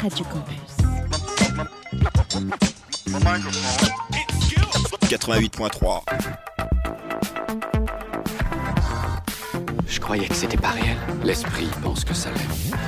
Radio Campus. 88.3. Je croyais que c'était pas réel. L'esprit pense que ça l'est.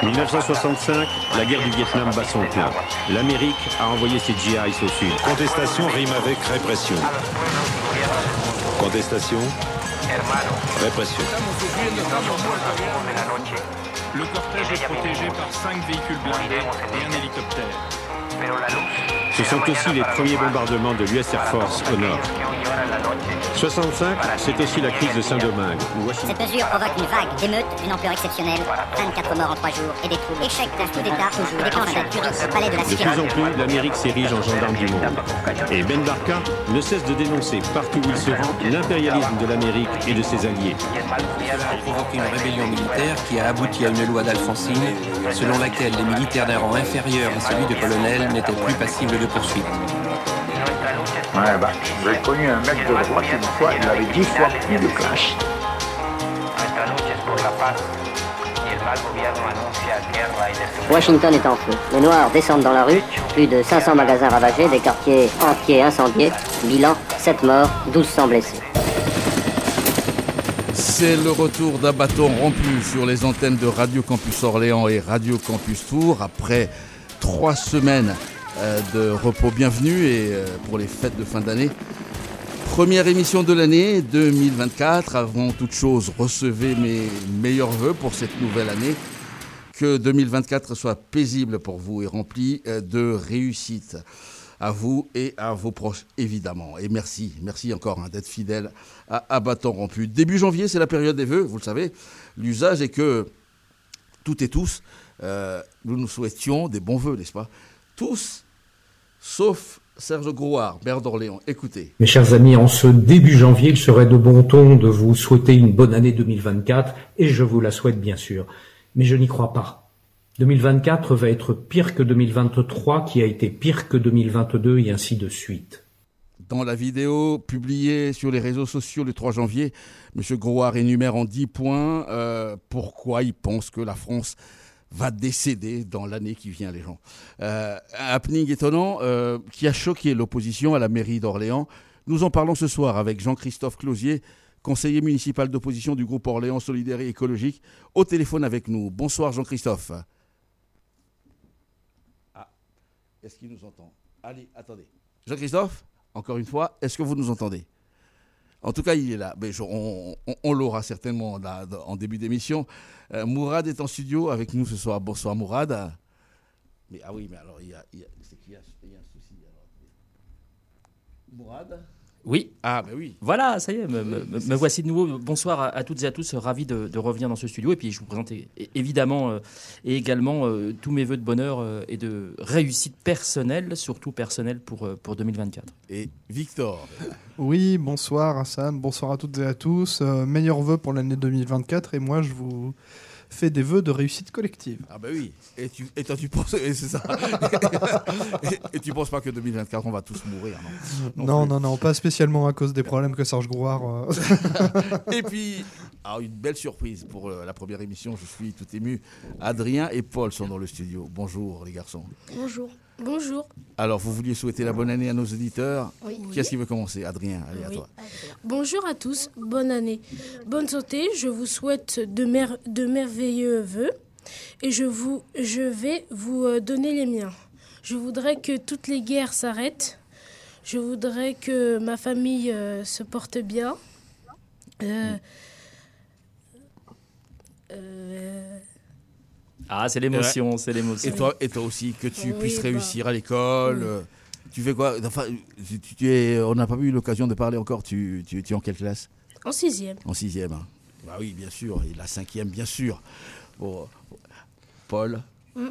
En 1965, la guerre du Vietnam bat son plein. L'Amérique a envoyé ses GIs au sud. Contestation rime avec répression. Contestation, répression. Le cortège est protégé par 5 véhicules blindés et un hélicoptère. Ce sont aussi les premiers bombardements de l'US Air Force au nord. 65, c'est aussi la crise de Saint-Domingue. Cette mesure provoque une vague d'émeutes d'une ampleur exceptionnelle. 24 morts en 3 jours et des troubles. Échec d'un coup d'État toujours déclenche la tuerie au palais de la Cité. De plus en plus, l'Amérique s'érige en gendarme du monde. Et Ben Barka ne cesse de dénoncer partout où il se rend l'impérialisme de l'Amérique et de ses alliés. Il provoque une rébellion militaire qui a abouti à une loi d'Alfonsine selon laquelle les militaires d'un rang inférieur à celui de colonel n'étaient plus passibles de poursuites. Ouais, bah, j'ai connu un mec de droite une fois, il avait 10 fois plus de clash. Washington est en feu. Les Noirs descendent dans la rue, plus de 500 magasins ravagés, des quartiers entiers incendiés. Bilan, 7 morts, 1200 blessés. C'est le retour d'un bâton rompu sur les antennes de Radio Campus Orléans et Radio Campus Tours après 3 semaines de repos. Bienvenue et pour les fêtes de fin d'année. Première émission de l'année 2024. Avant toute chose, recevez mes meilleurs voeux pour cette nouvelle année. Que 2024 soit paisible pour vous et rempli de réussite à vous et à vos proches, évidemment. Et merci encore d'être fidèle à Bâton Rompu. Début janvier, c'est la période des vœux, vous le savez. L'usage est que toutes et tous, nous souhaitions des bons vœux, n'est-ce pas ? Tous, sauf Serge Grouard, maire d'Orléans. Écoutez. Mes chers amis, en ce début janvier, il serait de bon ton de vous souhaiter une bonne année 2024, et je vous la souhaite bien sûr. Mais je n'y crois pas. 2024 va être pire que 2023, qui a été pire que 2022, et ainsi de suite. Dans la vidéo publiée sur les réseaux sociaux le 3 janvier, M. Grouard énumère en 10 points pourquoi il pense que la France va décéder dans l'année qui vient, les gens. Un happening étonnant qui a choqué l'opposition à la mairie d'Orléans. Nous en parlons ce soir avec Jean-Christophe Clouzier, conseiller municipal d'opposition du groupe Orléans Solidaires et Écologiques, au téléphone avec nous. Bonsoir Jean-Christophe. Ah, est-ce qu'il nous entend ? Allez, attendez. Jean-Christophe, encore une fois, est-ce que vous nous entendez ? En tout cas, il est là. Mais on l'aura certainement là, en début d'émission. Mourad est en studio avec nous ce soir. Bonsoir Mourad. Mais, ah oui, mais alors, il y a un souci. Alors. Mourad ? Oui. Ah, mais oui. Voilà, ça y est, me voici de nouveau. Bonsoir à toutes et à tous. Ravi de revenir dans ce studio. Et puis, je vous présente évidemment et également tous mes voeux de bonheur et de réussite personnelle, surtout personnelle pour 2024. Et Victor. Oui, bonsoir Hassan. Bonsoir à toutes et à tous. Meilleurs voeux pour l'année 2024. Et moi, je vous fais des voeux de réussite collective. Ah bah oui. Et toi, tu penses... Et c'est ça. et tu penses pas que 2024, on va tous mourir, non? Non, pas spécialement à cause des problèmes que Serge Grouard... Et puis, alors une belle surprise pour la première émission, je suis tout ému. Adrien et Paul sont dans le studio. Bonjour les garçons. Bonjour. Alors, vous vouliez souhaiter la bonne année à nos auditeurs. Oui. Qui est-ce qui veut commencer ? Adrien, allez, à toi. Bonjour à tous, bonne année. Bonne santé, je vous souhaite de merveilleux vœux et je vais vous donner les miens. Je voudrais que toutes les guerres s'arrêtent. Je voudrais que ma famille se porte bien. Ah, c'est l'émotion, c'est l'émotion. Et toi aussi, que tu puisses réussir à l'école. Tu fais quoi ? Enfin, on n'a pas eu l'occasion de parler encore. Tu es en quelle classe ? En sixième. En sixième, hein. Bah oui, bien sûr. Et la cinquième, bien sûr. Bon, Paul.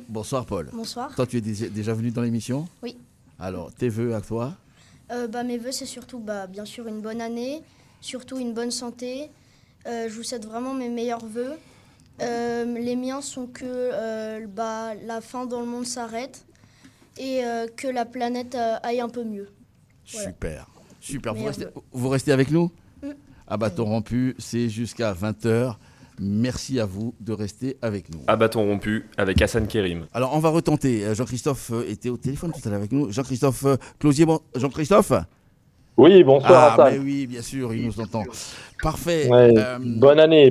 Bonsoir, Paul. Bonsoir. Toi, tu es déjà venu dans l'émission ? Oui. Alors, tes vœux à toi ? Mes vœux, c'est surtout, bien sûr, une bonne année, surtout une bonne santé. Je vous souhaite vraiment mes meilleurs vœux. Les miens sont que la faim dans le monde s'arrête et que la planète aille un peu mieux. Voilà. Super. Vous restez avec nous à Bâton Rompu, c'est jusqu'à 20h. Merci à vous de rester avec nous. À Bâton Rompu avec Hassan Kerim. Alors, on va retenter. Jean-Christophe était au téléphone tout à l'heure avec nous. Jean-Christophe Clouzier. Jean-Christophe ? Oui, bonsoir. Ah, mais oui, bien sûr, il nous entend. Parfait. Ouais. Bonne année à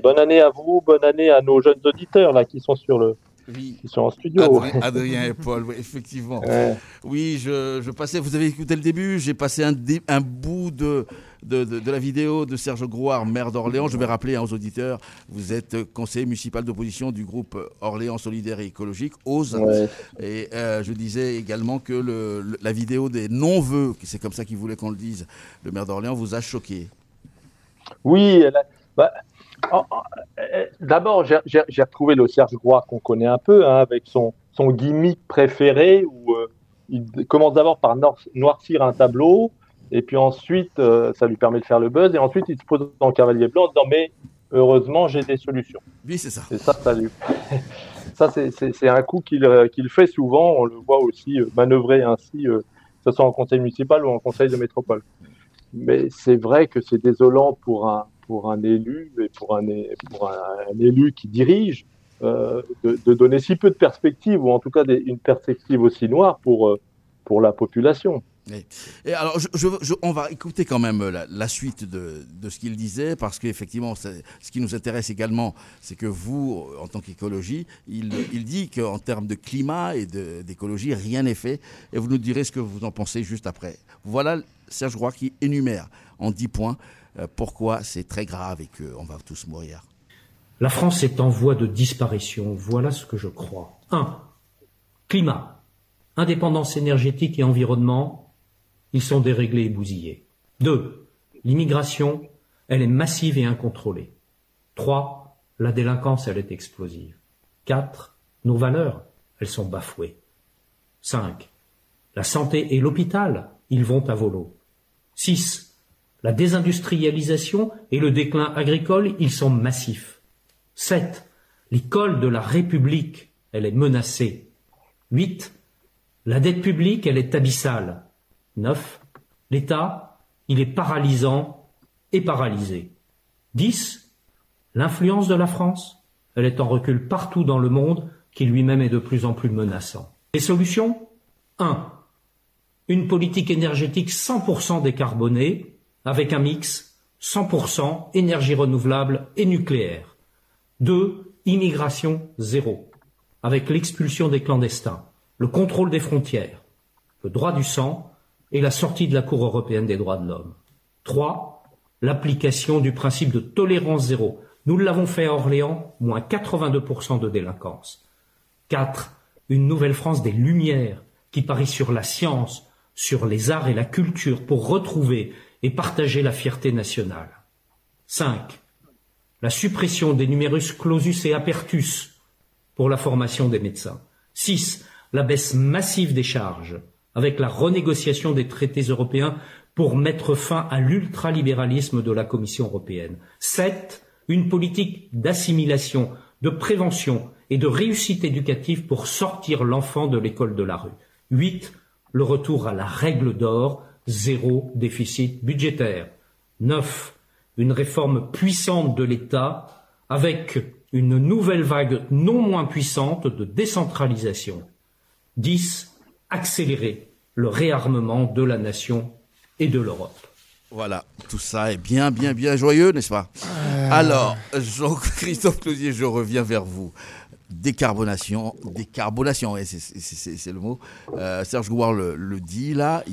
vous, bonne année à nos jeunes auditeurs là qui sont qui sont en studio. Adrien et Paul, oui, effectivement. Ouais. Oui, je passais. Vous avez écouté le début. J'ai passé un bout de la vidéo de Serge Grouard, maire d'Orléans. Je vais rappeler aux auditeurs, vous êtes conseiller municipal d'opposition du groupe Orléans Solidaires et Écologiques, OSE. Ouais. Et je disais également que la vidéo des non-vœux, c'est comme ça qu'il voulait qu'on le dise, le maire d'Orléans vous a choqué. Oui, d'abord, j'ai retrouvé le Serge Grouard qu'on connaît un peu, hein, avec son gimmick préféré, où il commence d'abord par noircir un tableau. Et puis ensuite, ça lui permet de faire le buzz. Et ensuite, il se pose en cavalier blanc en disant « Mais heureusement, j'ai des solutions. » Oui, c'est ça. Et ça c'est un coup qu'il fait souvent. On le voit aussi manœuvrer ainsi, que ce soit en conseil municipal ou en conseil de métropole. Mais c'est vrai que c'est désolant pour un élu et pour un élu qui dirige de donner si peu de perspectives, ou en tout cas une perspective aussi noire pour la population. Et alors, on va écouter quand même la suite de ce qu'il disait, parce qu'effectivement, ce qui nous intéresse également, c'est que vous, en tant qu'écologie, il dit qu'en termes de climat et d'écologie, rien n'est fait, et vous nous direz ce que vous en pensez juste après. Voilà Serge Grouard qui énumère en 10 points pourquoi c'est très grave et qu'on va tous mourir. La France est en voie de disparition, voilà ce que je crois. 1. Climat, indépendance énergétique et environnement. Ils sont déréglés et bousillés. 2. L'immigration, elle est massive et incontrôlée. 3. La délinquance, elle est explosive. 4. Nos valeurs, elles sont bafouées. 5. La santé et l'hôpital, ils vont à volo. 6. La désindustrialisation et le déclin agricole, ils sont massifs. 7. L'école de la République, elle est menacée. 8. La dette publique, elle est abyssale. 9. L'État, il est paralysant et paralysé. 10. L'influence de la France, elle est en recul partout dans le monde, qui lui-même est de plus en plus menaçant. Les solutions ? 1. Une politique énergétique 100% décarbonée, avec un mix 100% énergie renouvelable et nucléaire. 2. Immigration zéro, avec l'expulsion des clandestins, le contrôle des frontières, le droit du sang, et la sortie de la Cour européenne des droits de l'homme. 3. L'application du principe de tolérance zéro. Nous l'avons fait à Orléans, moins 82% de délinquance. 4. Une nouvelle France des Lumières, qui parie sur la science, sur les arts et la culture, pour retrouver et partager la fierté nationale. 5. La suppression des numerus clausus et apertus pour la formation des médecins. 6. La baisse massive des charges, avec la renégociation des traités européens pour mettre fin à l'ultralibéralisme de la Commission européenne. 7. Une politique d'assimilation, de prévention et de réussite éducative pour sortir l'enfant de l'école de la rue. 8. Le retour à la règle d'or, 0 déficit budgétaire. 9. Une réforme puissante de l'État avec une nouvelle vague non moins puissante de décentralisation. 10. Accélérer le réarmement de la nation et de l'Europe. Voilà, tout ça est bien, bien, bien joyeux, n'est-ce pas ? Alors, Jean-Christophe Clouzier, je reviens vers vous. Décarbonation, ouais, c'est le mot. Serge Grouard le dit là,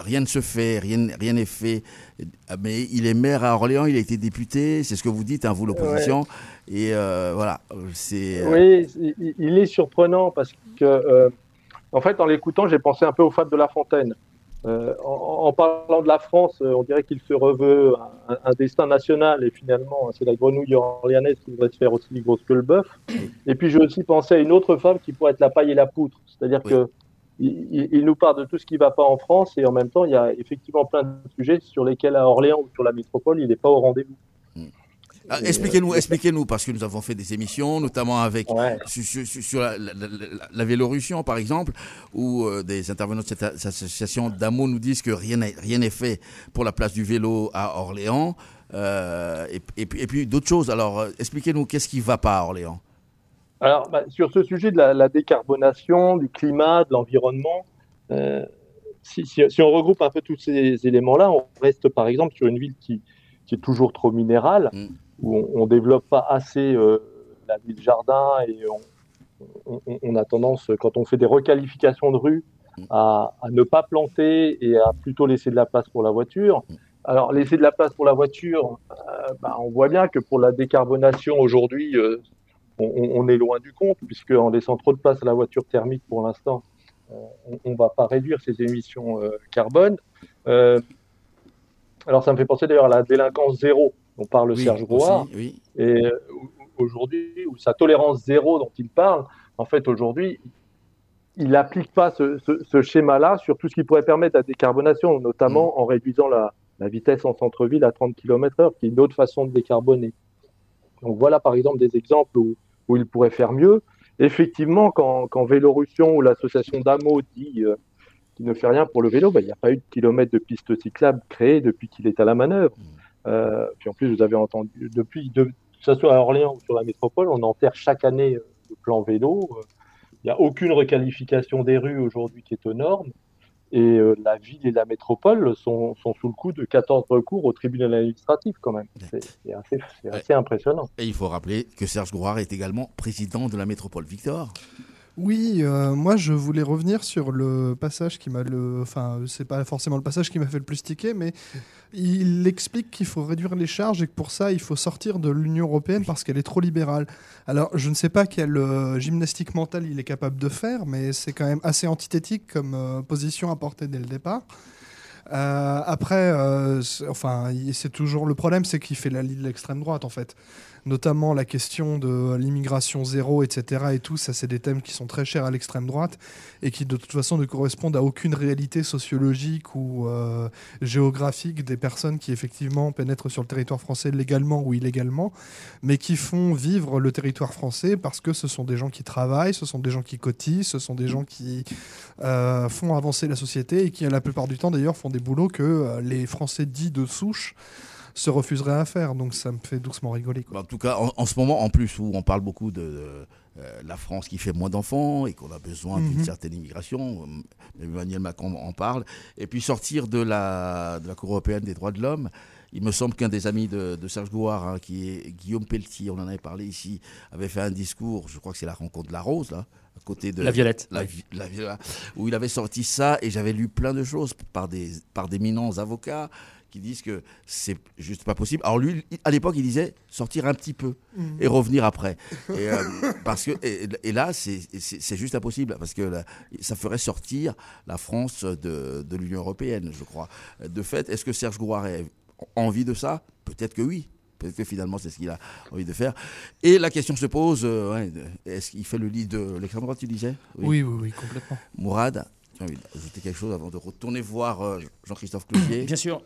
rien ne se fait, rien n'est fait. Mais il est maire à Orléans, il a été député, c'est ce que vous dites, hein, vous l'opposition. Ouais. Et voilà. C'est, Oui, il est surprenant parce que, en fait, en l'écoutant, j'ai pensé un peu au Fable de La Fontaine. En parlant de la France, on dirait qu'il se reveut un destin national et finalement c'est la grenouille orléanaise qui devrait se faire aussi grosse que le bœuf. Et puis j'ai aussi pensé à une autre femme qui pourrait être la paille et la poutre, c'est-à-dire que il nous parle de tout ce qui ne va pas en France et en même temps il y a effectivement plein de sujets sur lesquels à Orléans ou sur la métropole il n'est pas au rendez-vous. Ah, expliquez-nous, parce que nous avons fait des émissions, notamment avec sur la Vélorussion, par exemple, où des intervenants de cette association d'AMO nous disent que rien n'est fait pour la place du vélo à Orléans, et puis d'autres choses. Alors, expliquez-nous, qu'est-ce qui ne va pas à Orléans ? Alors, sur ce sujet de la décarbonation, du climat, de l'environnement, si on regroupe un peu tous ces éléments-là, on reste par exemple sur une ville qui est toujours trop minérale, où on ne développe pas assez la ville-jardin et on a tendance, quand on fait des requalifications de rue, à ne pas planter et à plutôt laisser de la place pour la voiture. Alors, laisser de la place pour la voiture, on voit bien que pour la décarbonation aujourd'hui, on est loin du compte, puisque en laissant trop de place à la voiture thermique pour l'instant, on ne va pas réduire ses émissions carbone. Alors, ça me fait penser d'ailleurs à la délinquance zéro dont parle Serge Grouard. Oui. Et aujourd'hui, ou sa tolérance zéro dont il parle, en fait, aujourd'hui, il n'applique pas ce schéma-là sur tout ce qui pourrait permettre la décarbonation, notamment en réduisant la vitesse en centre-ville à 30 km/h, qui est une autre façon de décarboner. Donc, voilà par exemple des exemples où il pourrait faire mieux. Effectivement, quand Vélorussion ou l'association d'AMO dit qui ne fait rien pour le vélo, il n'y a pas eu de kilomètre de piste cyclable créée depuis qu'il est à la manœuvre. Puis en plus, vous avez entendu, depuis, que ce soit à Orléans ou sur la métropole, on enterre chaque année le plan vélo. Il n'y a aucune requalification des rues aujourd'hui qui est aux normes. Et la ville et la métropole sont sous le coup de 14 recours au tribunal administratif quand même. C'est assez impressionnant. Et il faut rappeler que Serge Grouard est également président de la métropole. Victor ? Oui, moi je voulais revenir sur le passage qui m'a Enfin, c'est pas forcément le passage qui m'a fait le plus tiquer, mais il explique qu'il faut réduire les charges et que pour ça il faut sortir de l'Union européenne parce qu'elle est trop libérale. Alors je ne sais pas quelle gymnastique mentale il est capable de faire, mais c'est quand même assez antithétique comme position apportée dès le départ. Après, c'est toujours le problème, c'est qu'il fait la lie de l'extrême droite en fait. Notamment la question de l'immigration zéro, etc. et tout, ça c'est des thèmes qui sont très chers à l'extrême droite et qui de toute façon ne correspondent à aucune réalité sociologique ou géographique des personnes qui effectivement pénètrent sur le territoire français légalement ou illégalement, mais qui font vivre le territoire français parce que ce sont des gens qui travaillent, ce sont des gens qui cotisent, ce sont des gens qui font avancer la société et qui la plupart du temps d'ailleurs font des boulots que les Français dits de souche se refuserait à faire, donc ça me fait doucement rigoler. Quoi. En tout cas, en ce moment, en plus, où on parle beaucoup de la France qui fait moins d'enfants et qu'on a besoin d'une certaine immigration, Emmanuel Macron en parle, et puis sortir de la Cour européenne des droits de l'homme, il me semble qu'un des amis de Serge Grouard, hein, qui est Guillaume Pelletier, on en avait parlé ici, avait fait un discours, je crois que c'est la rencontre de la rose, là, à côté de... La Violette. La où il avait sorti ça, et j'avais lu plein de choses par d'éminents avocats, qui disent que c'est juste pas possible. Alors lui, à l'époque, il disait sortir un petit peu et revenir après. Et, parce que, et là, c'est juste impossible, parce que là, ça ferait sortir la France de l'Union européenne, je crois. De fait, est-ce que Serge Grouard a envie de ça ? Peut-être que oui. Peut-être que finalement, c'est ce qu'il a envie de faire. Et la question se pose, est-ce qu'il fait le lit de l'extrême droite, tu disais ? Oui, complètement. Mourad ? J'ai envie d'ajouter quelque chose avant de retourner voir Jean-Christophe Clouzier. Bien sûr.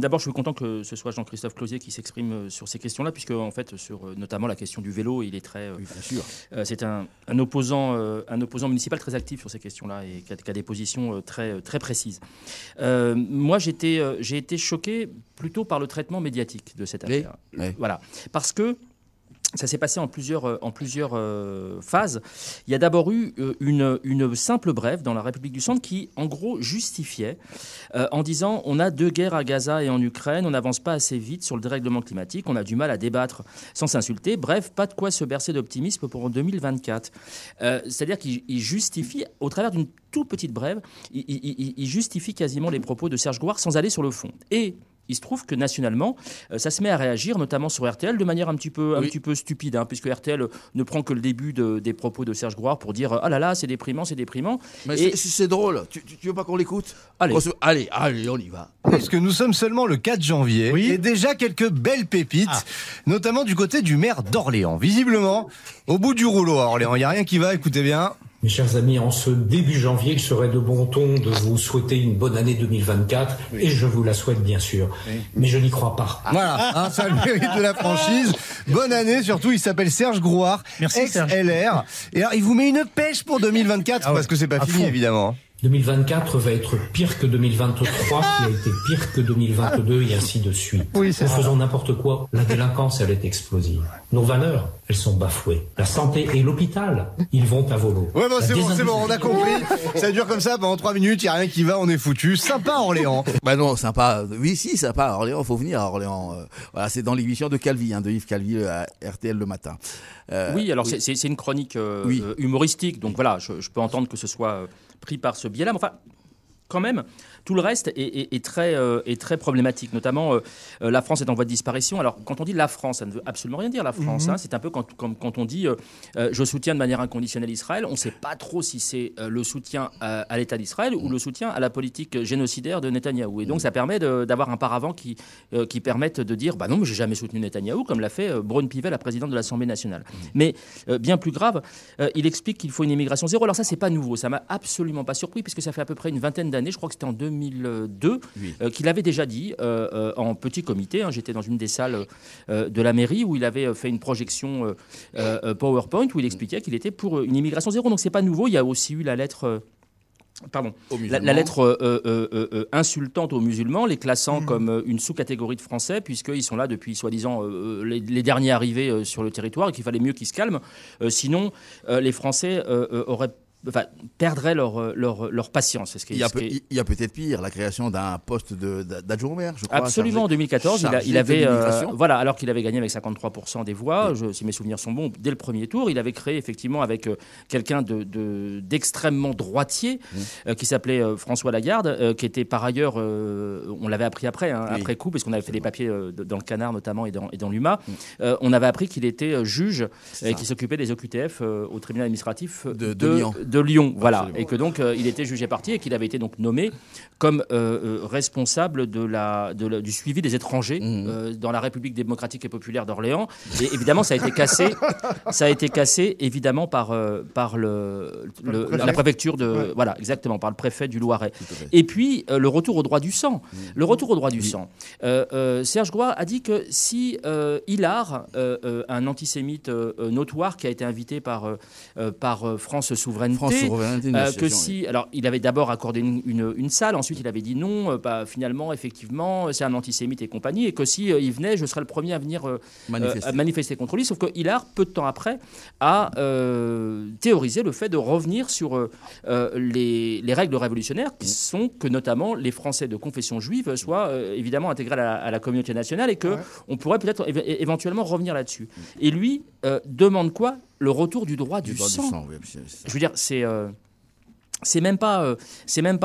D'abord, je suis content que ce soit Jean-Christophe Clouzier qui s'exprime sur ces questions-là, puisque, en fait, sur notamment la question du vélo, il est très... bien sûr. C'est un opposant municipal très actif sur ces questions-là et qui a des positions très, très précises. Moi, j'ai été choqué plutôt par le traitement médiatique de cette affaire. Voilà. Parce que Ça s'est passé en plusieurs phases. Il y a d'abord eu une simple brève dans la République du Centre qui, en gros, justifiait en disant « on a deux guerres à Gaza et en Ukraine, on n'avance pas assez vite sur le dérèglement climatique, on a du mal à débattre sans s'insulter. Bref, pas de quoi se bercer d'optimisme pour 2024 ». C'est-à-dire qu'il justifie, au travers d'une toute petite brève, il justifie quasiment les propos de Serge Grouard sans aller sur le fond. Et il se trouve que nationalement, ça se met à réagir, notamment sur RTL, de manière un petit peu stupide, puisque RTL ne prend que le début des propos de Serge Grouard pour dire « Ah là là, c'est déprimant, c'est déprimant ». Mais c'est drôle. Tu veux pas qu'on l'écoute ? Allez, on y va. Puisque nous sommes seulement le 4 janvier, et déjà quelques belles pépites, notamment du côté du maire d'Orléans. Visiblement, au bout du rouleau à Orléans, il n'y a rien qui va, écoutez bien. Mes chers amis, en ce début janvier, il serait de bon ton de vous souhaiter une bonne année 2024, et je vous la souhaite bien sûr, mais je n'y crois pas. Voilà, ça a le mérite de la franchise. Bonne année, surtout, il s'appelle Serge Grouard, ex-LR, et alors il vous met une pêche pour 2024, parce que c'est pas fini évidemment. 2024 va être pire que 2023, qui a été pire que 2022, et ainsi de suite. Nous faisons n'importe quoi. La délinquance, elle est explosive. Nos valeurs, elles sont bafouées. La santé et l'hôpital, ils vont à volo. Ouais, bon, c'est bon, on a compris. Ça dure comme ça pendant 3 minutes, il n'y a rien qui va, on est foutu. Sympa Orléans. Bah non, sympa. Oui, si, sympa Orléans, faut venir à Orléans. Voilà, c'est dans l'émission de Calvi, de Yves Calvi à RTL le matin. C'est une chronique humoristique, donc voilà, je peux entendre que ce soit pris par ce biais-là, mais enfin, quand même, tout le reste est très problématique, notamment la France est en voie de disparition. Alors, quand on dit la France, ça ne veut absolument rien dire, la France. C'est un peu quand on dit je soutiens de manière inconditionnelle Israël, on ne sait pas trop si c'est le soutien à l'État d'Israël ou le soutien à la politique génocidaire de Netanyahou. Et donc, ça permet d'avoir un paravent qui permette de dire bah non, mais je n'ai jamais soutenu Netanyahou, comme l'a fait Brune Pivet, la présidente de l'Assemblée nationale. Mais bien plus grave, il explique qu'il faut une immigration zéro. Alors, ça, ce n'est pas nouveau, ça ne m'a absolument pas surpris, puisque ça fait à peu près une vingtaine d'années, je crois que c'était en 2002, qu'il avait déjà dit en petit comité. J'étais dans une des salles de la mairie où il avait fait une projection PowerPoint où il expliquait qu'il était pour une immigration zéro. Donc c'est pas nouveau. Il y a aussi eu la lettre. La lettre insultante aux musulmans, les classant comme une sous-catégorie de Français, puisqu'ils sont là depuis, soi-disant, les derniers arrivés sur le territoire et qu'il fallait mieux qu'ils se calment. Sinon, les Français perdraient leur patience. Il y a peut-être pire, la création d'un poste d'adjoint au maire, je crois. Absolument, en 2014, il avait, alors qu'il avait gagné avec 53% des voix, si mes souvenirs sont bons, dès le premier tour, il avait créé effectivement avec quelqu'un d'extrêmement droitier, qui s'appelait François Lagarde, qui était par ailleurs, on l'avait appris après coup, parce qu'on avait fait des papiers dans le Canard notamment et dans l'UMA, on avait appris qu'il était juge et qu'il s'occupait des OQTF au tribunal administratif de Lyon, voilà. Absolument. Et que donc il était juge et partie et qu'il avait été donc nommé comme responsable du suivi des étrangers dans la République démocratique et populaire d'Orléans. Et évidemment, ça a été cassé évidemment par la préfecture de voilà, exactement, par le préfet du Loiret. Et puis le retour au droit du sang. Le retour au droit du sang. Serge Grouard a dit que si Hilard, un antisémite notoire qui a été invité par France Souveraineté. Alors, il avait d'abord accordé une salle, ensuite il avait dit non, finalement, effectivement, c'est un antisémite et compagnie, et que si il venait, je serais le premier à venir manifester contre lui. Sauf que Hilard, peu de temps après, a théorisé le fait de revenir sur les règles révolutionnaires qui sont que, notamment, les Français de confession juive soient évidemment intégrés à la communauté nationale et qu'on pourrait peut-être éventuellement revenir là-dessus. Et lui demande quoi ? Le retour du droit du sang. Oui, je veux dire, c'est même pas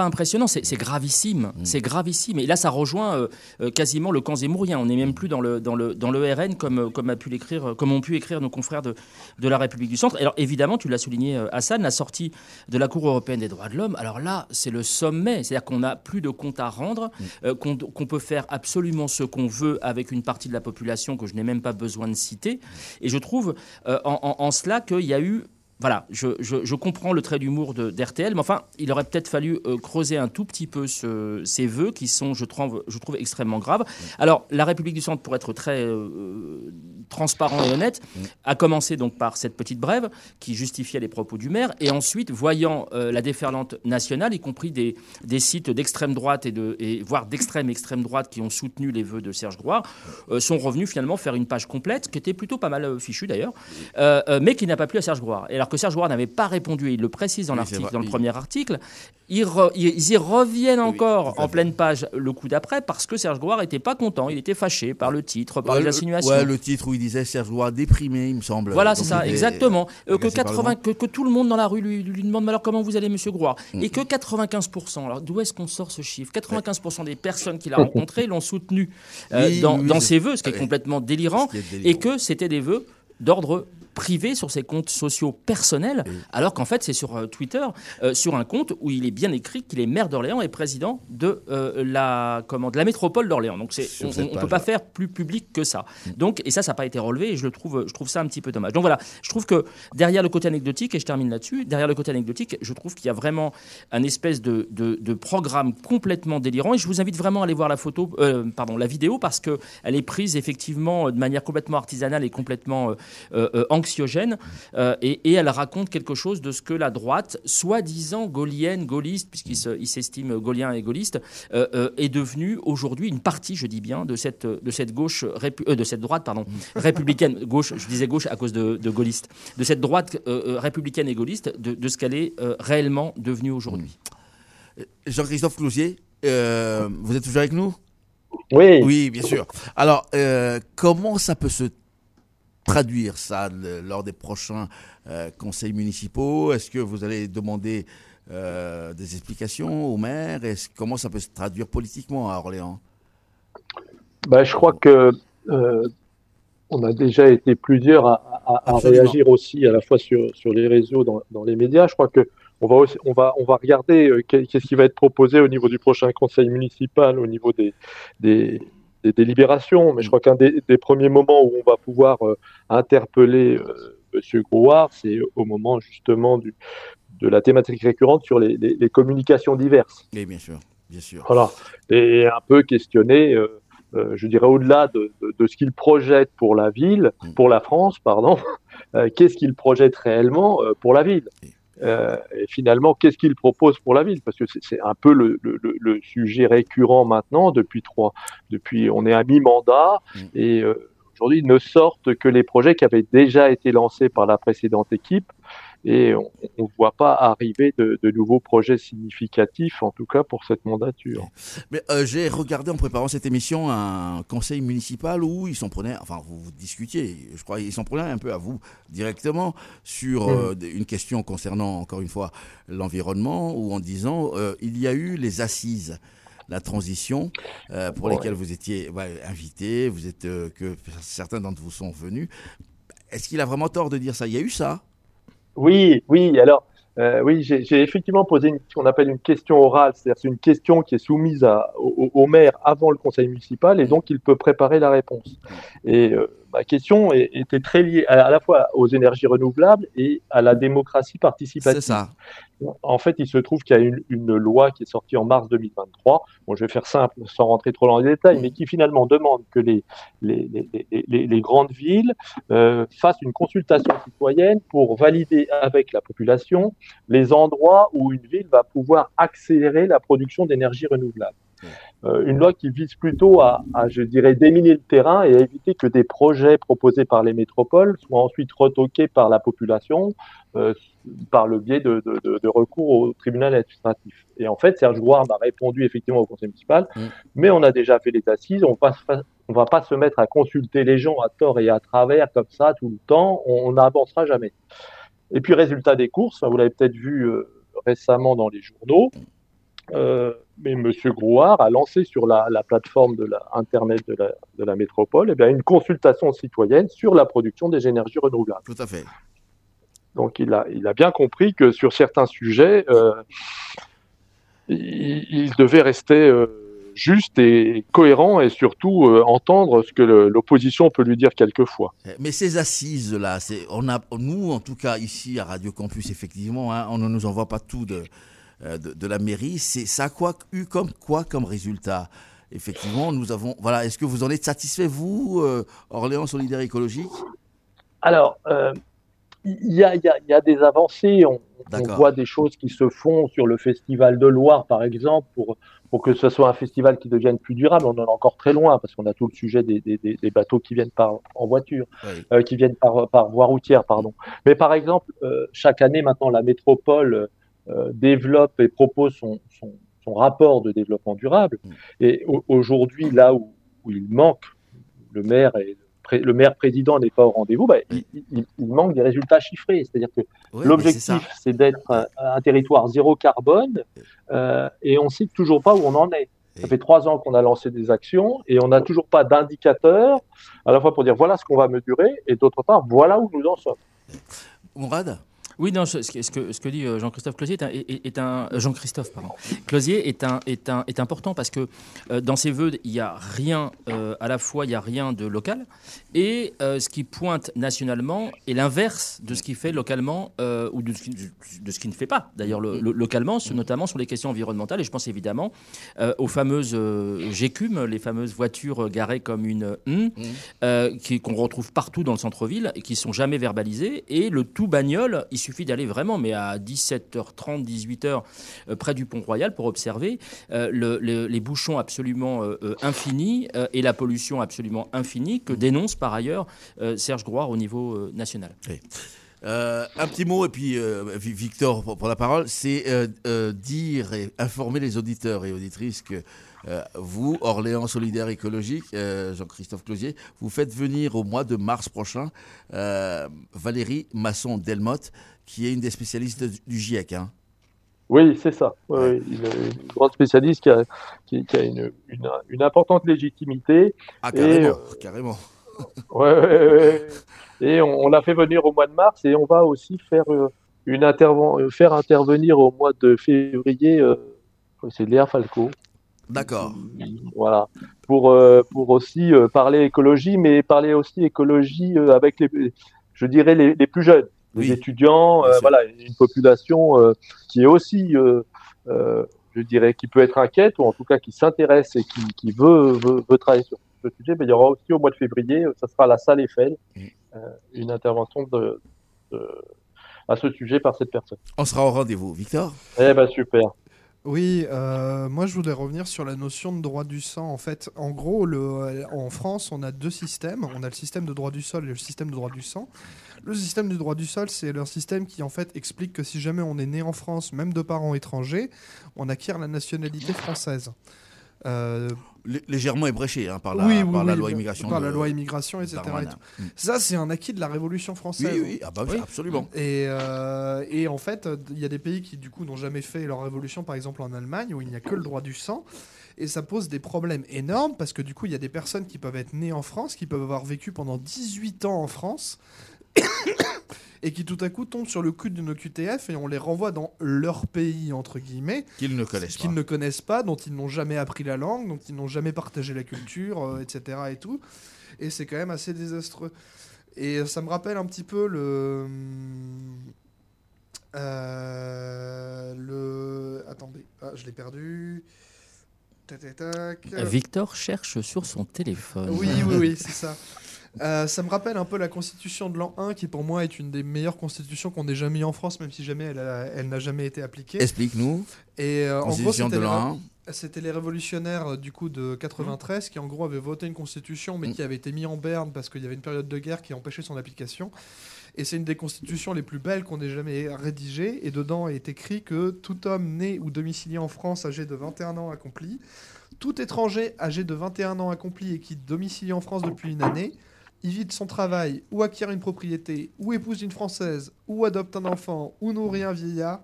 impressionnant, c'est gravissime, c'est gravissime. Et là, ça rejoint quasiment le camp zemmourien. On n'est même plus dans le RN comme ont pu écrire nos confrères de la République du Centre. Alors évidemment, tu l'as souligné, Hassan, la sortie de la Cour européenne des droits de l'homme. Alors là, c'est le sommet, c'est-à-dire qu'on n'a plus de compte à rendre, qu'on peut faire absolument ce qu'on veut avec une partie de la population que je n'ai même pas besoin de citer. Et je trouve en cela qu'il y a eu. Voilà, je comprends le trait d'humour d'RTL, mais enfin, il aurait peut-être fallu creuser un tout petit peu ces vœux qui sont, je trouve, extrêmement graves. Alors, la République du Centre, pour être très transparent et honnête, à commencer donc par cette petite brève qui justifiait les propos du maire, et ensuite, voyant la déferlante nationale, y compris des sites d'extrême droite voire d'extrême droite qui ont soutenu les vœux de Serge Grouard, sont revenus finalement faire une page complète, qui était plutôt pas mal fichue d'ailleurs, mais qui n'a pas plu à Serge Grouard. Et alors que Serge Grouard n'avait pas répondu, et il le précise dans l'article, dans le premier article, ils y reviennent encore en pleine page le coup d'après, parce que Serge Grouard n'était pas content, il était fâché par le titre, par les insinuations. Ouais, le titre où il disait Serge Grouard déprimé, il me semble. Voilà, c'est ça, exactement. Que tout le monde dans la rue lui demande, alors comment vous allez, monsieur Grouard ? Et que 95%, alors d'où est-ce qu'on sort ce chiffre ? 95% des personnes qu'il a rencontrées l'ont soutenu dans ses vœux, ce qui est complètement délirant, et que c'était des vœux d'ordre privé sur ses comptes sociaux personnels, alors qu'en fait c'est sur Twitter, sur un compte où il est bien écrit qu'il est maire d'Orléans et président de la métropole d'Orléans. Donc on ne peut pas faire plus public que ça. Donc, et ça n'a pas été relevé, et je trouve ça un petit peu dommage. Donc voilà, je trouve que derrière le côté anecdotique, et je termine là-dessus, je trouve qu'il y a vraiment un espèce de programme complètement délirant, et je vous invite vraiment à aller voir la vidéo, parce qu'elle est prise effectivement de manière complètement artisanale et complètement anxiogène, et elle raconte quelque chose de ce que la droite, soi-disant gaullienne, gaulliste, puisqu'il s'estime gaullien et gaulliste, est devenue aujourd'hui une partie, je dis bien, de cette droite républicaine, gauche, je disais gauche à cause de gaulliste, de cette droite républicaine et gaulliste, de ce qu'elle est réellement devenue aujourd'hui. Jean-Christophe Clouzier, vous êtes toujours avec nous ? Oui, bien sûr. Alors, comment ça peut se traduire ça lors des prochains conseils municipaux? Est-ce que vous allez demander des explications au maire? Comment ça peut se traduire politiquement à Orléans? Je crois que on a déjà été plusieurs à réagir aussi, à la fois sur les réseaux, dans les médias. Je crois que on va regarder qu'est-ce qui va être proposé au niveau du prochain conseil municipal, au niveau des délibérations, mais je crois qu'un des premiers moments où on va pouvoir interpeller M. Grouard, c'est au moment justement de la thématique récurrente sur les communications diverses. Et bien sûr. Voilà, et un peu questionner, je dirais, au-delà de ce qu'il projette pour la ville, pour la France, pardon, qu'est-ce qu'il projette réellement pour la ville ? Et finalement, qu'est-ce qu'il propose pour la ville ? Parce que c'est un peu le sujet récurrent maintenant, depuis on est à mi-mandat, et aujourd'hui ne sortent que les projets qui avaient déjà été lancés par la précédente équipe, et on ne voit pas arriver de nouveaux projets significatifs, en tout cas pour cette mandature. Mais j'ai regardé en préparant cette émission un conseil municipal où ils s'en prenaient, enfin vous discutiez, je crois, ils s'en prenaient un peu à vous directement sur une question concernant, encore une fois, l'environnement, ou en disant il y a eu les assises, la transition, pour lesquelles vous étiez invité, que certains d'entre vous sont venus. Est-ce qu'il a vraiment tort de dire ça ? Il y a eu ça ? Oui. Alors, j'ai effectivement posé ce qu'on appelle une question orale, c'est-à-dire c'est une question qui est soumise au maire avant le conseil municipal, et donc il peut préparer la réponse. Et ma question était très liée à la fois aux énergies renouvelables et à la démocratie participative. C'est ça. En fait, il se trouve qu'il y a une loi qui est sortie en mars 2023, je vais faire simple sans rentrer trop dans les détails, mais qui finalement demande que les grandes villes fassent une consultation citoyenne pour valider avec la population les endroits où une ville va pouvoir accélérer la production d'énergie renouvelable. Une loi qui vise plutôt à, je dirais, déminer le terrain et à éviter que des projets proposés par les métropoles soient ensuite retoqués par la population par le biais de recours au tribunal administratif. Et en fait, Serge Grouard m'a répondu effectivement au conseil municipal, mais on a déjà fait les assises, on va pas se mettre à consulter les gens à tort et à travers comme ça tout le temps, on n'avancera jamais. Et puis résultat des courses, vous l'avez peut-être vu récemment dans les journaux, mais M. Grouard a lancé sur la plateforme Internet de la métropole une consultation citoyenne sur la production des énergies renouvelables. Tout à fait. Donc il a bien compris que sur certains sujets, il devait rester juste et cohérent, et surtout entendre ce que l'opposition peut lui dire quelquefois. Mais ces assises-là, nous en tout cas ici à Radio Campus, effectivement, on ne nous envoie pas tout de la mairie, ça a eu comme résultat? effectivement, nous avons... Voilà, est-ce que vous en êtes satisfait, vous, Orléans Solidaires Écologiques ? Alors, il y a des avancées. On voit des choses qui se font sur le Festival de Loire, par exemple, pour que ce soit un festival qui devienne plus durable. On en est encore très loin, parce qu'on a tout le sujet des bateaux qui viennent en voiture, oui. Qui viennent par voie routière, pardon. Mais par exemple, chaque année, maintenant, la métropole développe et propose son rapport de développement durable. Et aujourd'hui, là où il manque, le maire et le maire-président n'est pas au rendez-vous, il manque des résultats chiffrés. C'est-à-dire que l'objectif, c'est d'être un territoire zéro carbone et on ne sait toujours pas où on en est. Ça fait 3 ans qu'on a lancé des actions et on n'a toujours pas d'indicateurs, à la fois pour dire voilà ce qu'on va mesurer et d'autre part, voilà où nous en sommes. Mourad ? Oui, non, ce que dit Jean-Christophe Clouzier est important parce que dans ses vœux, il n'y a rien à la fois, il n'y a rien de local et ce qui pointe nationalement est l'inverse de ce qui fait localement ou de ce qui ne fait pas d'ailleurs localement, notamment sur les questions environnementales. Et je pense évidemment aux fameuses GECUM, les fameuses voitures garées comme une qu'on retrouve partout dans le centre-ville et qui ne sont jamais verbalisées. Et le tout bagnole, il suffit d'aller vraiment, mais à 17h30, 18h, près du Pont-Royal pour observer les bouchons absolument infinis et la pollution absolument infinie que dénonce par ailleurs Serge Grouard au niveau national. Oui. Un petit mot, et puis Victor pour la parole, c'est dire et informer les auditeurs et auditrices que vous, Orléans Solidaires Écologiques, Jean-Christophe Clouzier, vous faites venir au mois de mars prochain Valérie Masson-Delmotte, qui est une des spécialistes du GIEC. Hein. Oui, c'est ça. Oui, une grande spécialiste qui a une importante légitimité. Ah, carrément. Ouais. Et on l'a fait venir au mois de mars et on va aussi faire, faire intervenir au mois de février, c'est Léa Falco. D'accord. Voilà, pour aussi parler écologie, mais parler aussi écologie avec, les plus jeunes, les étudiants, une population qui est aussi... je dirais, qui peut être inquiète ou en tout cas qui s'intéresse et qui veut travailler sur ce sujet. Mais il y aura aussi au mois de février, ça sera à la salle Eiffel, une intervention à ce sujet par cette personne. On sera au rendez-vous. Victor ? Eh bien, super. Oui, moi je voudrais revenir sur la notion de droit du sang. En fait, en gros, en France, on a 2 systèmes. On a le système de droit du sol et le système de droit du sang. Le système du droit du sol, c'est leur système qui en fait explique que si jamais on est né en France, même de parents étrangers, on acquiert la nationalité française. Légèrement ébréché par la loi immigration. Par la loi immigration, etc. Et tout. Ça, c'est un acquis de la Révolution française. Oui, absolument. Et en fait, il y a des pays qui, du coup, n'ont jamais fait leur révolution, par exemple en Allemagne, où il n'y a que le droit du sang. Et ça pose des problèmes énormes, parce que du coup, il y a des personnes qui peuvent être nées en France, qui peuvent avoir vécu pendant 18 ans en France, et qui tout à coup tombent sur le cul d'une OQTF et on les renvoie dans leur pays, entre guillemets, qu'ils ne connaissent pas, dont ils n'ont jamais appris la langue, dont ils n'ont jamais partagé la culture, etc. et tout. Et c'est quand même assez désastreux. Et ça me rappelle un petit peu Attendez, je l'ai perdu... Victor cherche sur son téléphone. Oui, c'est ça. Ça me rappelle un peu la constitution de l'an 1, qui pour moi est une des meilleures constitutions qu'on ait jamais eu en France, même si jamais elle n'a jamais été appliquée. Explique-nous. Et constitution en gros, de l'an 1. C'était les révolutionnaires du coup de 93 qui en gros avaient voté une constitution, mais qui avait été mis en berne parce qu'il y avait une période de guerre qui empêchait son application. Et c'est une des constitutions les plus belles qu'on ait jamais rédigées. Et dedans est écrit que tout homme né ou domicilié en France âgé de 21 ans accompli, tout étranger âgé de 21 ans accompli et qui domicilie en France depuis une année, y vide son travail ou acquiert une propriété, ou épouse une Française, ou adopte un enfant, ou nourrit un vieillard,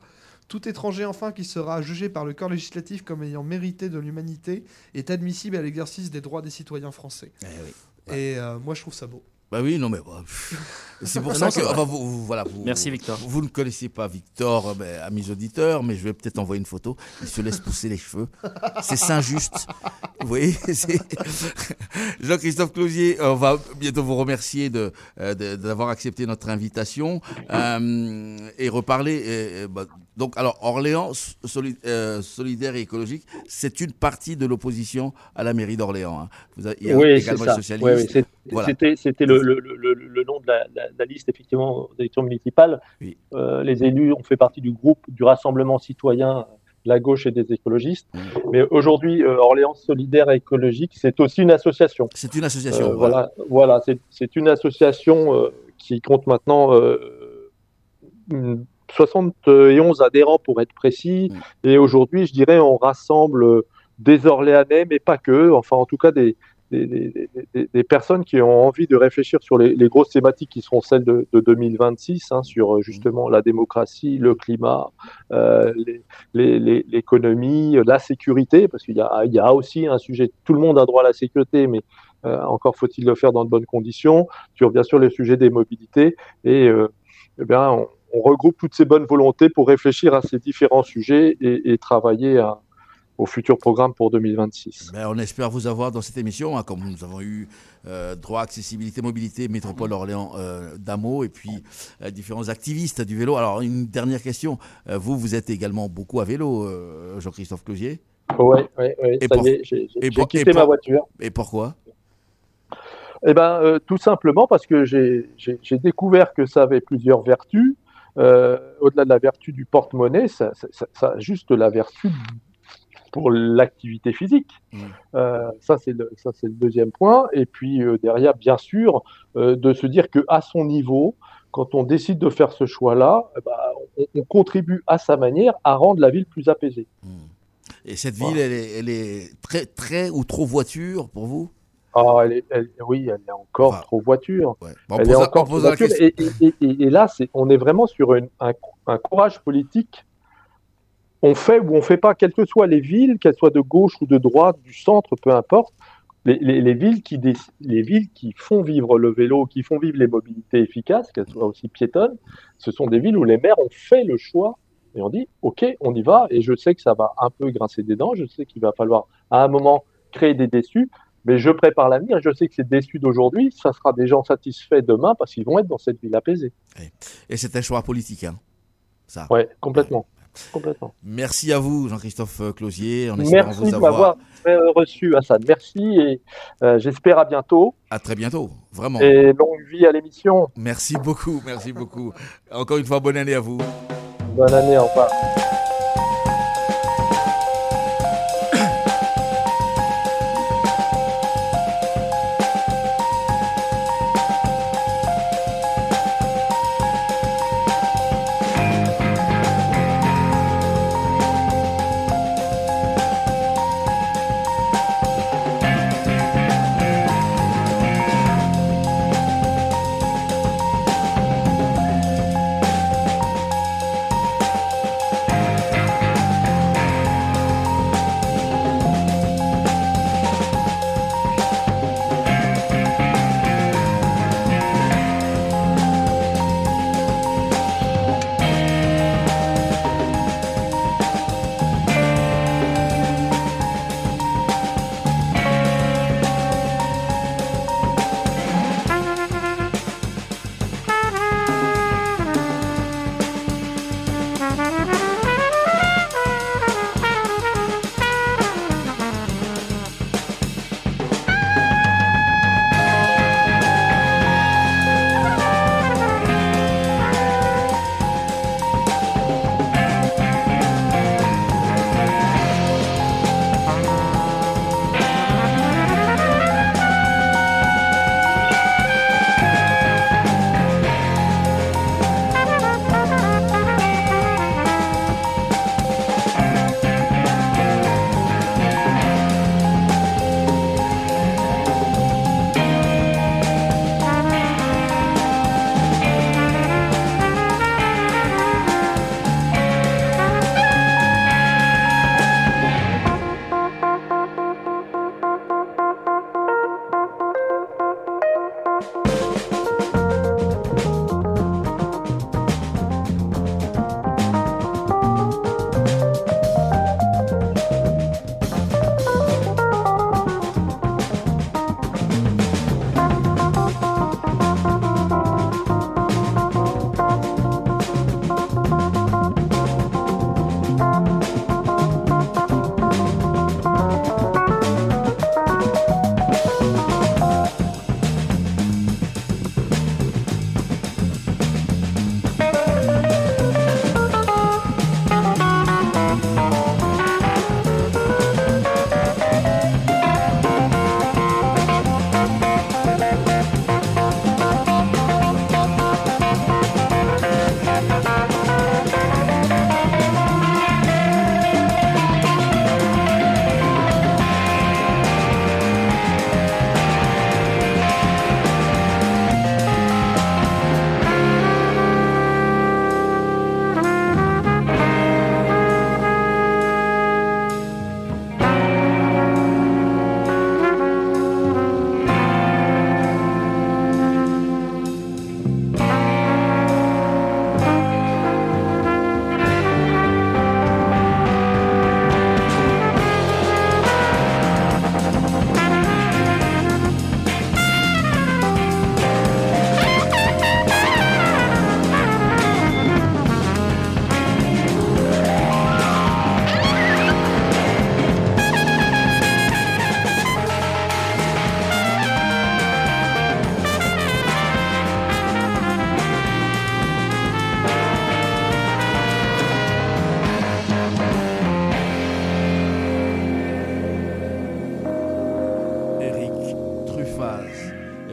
tout étranger enfin qui sera jugé par le corps législatif comme ayant mérité de l'humanité est admissible à l'exercice des droits des citoyens français. Eh oui. Et moi je trouve ça beau. Bah oui, non mais bon. C'est pour ça que enfin, vous, merci Victor. Vous ne connaissez pas Victor, à mes auditeurs, mais je vais peut-être envoyer une photo. Il se laisse pousser les cheveux. C'est Saint-Just. Vous voyez, c'est... Jean-Christophe Clouzier, on va bientôt vous remercier d'avoir accepté notre invitation et reparler. Donc, alors, Orléans Solidaires et Écologiques, c'est une partie de l'opposition à la mairie d'Orléans. Hein. Il y a également les socialistes. Oui, voilà. C'était le nom de la liste, effectivement, d'élection municipale. Oui. Les élus ont fait partie du groupe du Rassemblement citoyen de la gauche et des écologistes. Mmh. Mais aujourd'hui, Orléans Solidaires et Écologiques, c'est aussi une association. C'est une association. Voilà, c'est une association qui compte maintenant 71 adhérents pour être précis. Mmh. Et aujourd'hui, je dirais, on rassemble des Orléanais, mais pas que. Enfin, en tout cas, des personnes qui ont envie de réfléchir sur les grosses thématiques qui seront celles de 2026, sur justement la démocratie, le climat, l'économie, la sécurité, parce qu'il y a aussi un sujet, tout le monde a droit à la sécurité, mais encore faut-il le faire dans de bonnes conditions, sur bien sûr le sujet des mobilités, et on regroupe toutes ces bonnes volontés pour réfléchir à ces différents sujets et travailler au futur programme pour 2026. On espère vous avoir dans cette émission, comme nous avons eu droit, accessibilité, mobilité, Métropole Orléans d'Amo, et puis différents activistes du vélo. Alors, une dernière question. Vous êtes également beaucoup à vélo, Jean-Christophe Clouzier ? Oui, j'ai quitté ma voiture. Et pourquoi ? Tout simplement parce que j'ai découvert que ça avait plusieurs vertus. Au-delà de la vertu du porte-monnaie, ça a juste la vertu pour l'activité physique. Ça, c'est le deuxième point. Et puis derrière, bien sûr, de se dire qu'à son niveau, quand on décide de faire ce choix-là, on contribue à sa manière à rendre la ville plus apaisée. Et cette ville, elle est très, très ou trop voiture pour vous ? Elle est encore trop voiture. Ouais. Elle est encore trop voiture. Et là, on est vraiment sur un courage politique. On fait ou on ne fait pas, quelles que soient les villes, qu'elles soient de gauche ou de droite, du centre, peu importe, les villes qui font vivre le vélo, qui font vivre les mobilités efficaces, qu'elles soient aussi piétonnes, ce sont des villes où les maires ont fait le choix et ont dit « Ok, on y va » et je sais que ça va un peu grincer des dents, je sais qu'il va falloir à un moment créer des déçus, mais je prépare l'avenir, je sais que ces déçus d'aujourd'hui, ça sera des gens satisfaits demain parce qu'ils vont être dans cette ville apaisée. Et c'est un choix politique, ça. Oui, complètement. Complètement. Merci à vous, Jean-Christophe Clouzier. Merci de m'avoir reçu, Hassan. Merci et j'espère à bientôt. À très bientôt, vraiment. Et longue vie à l'émission. Merci beaucoup, merci beaucoup. Encore une fois, bonne année à vous. Bonne année, au revoir.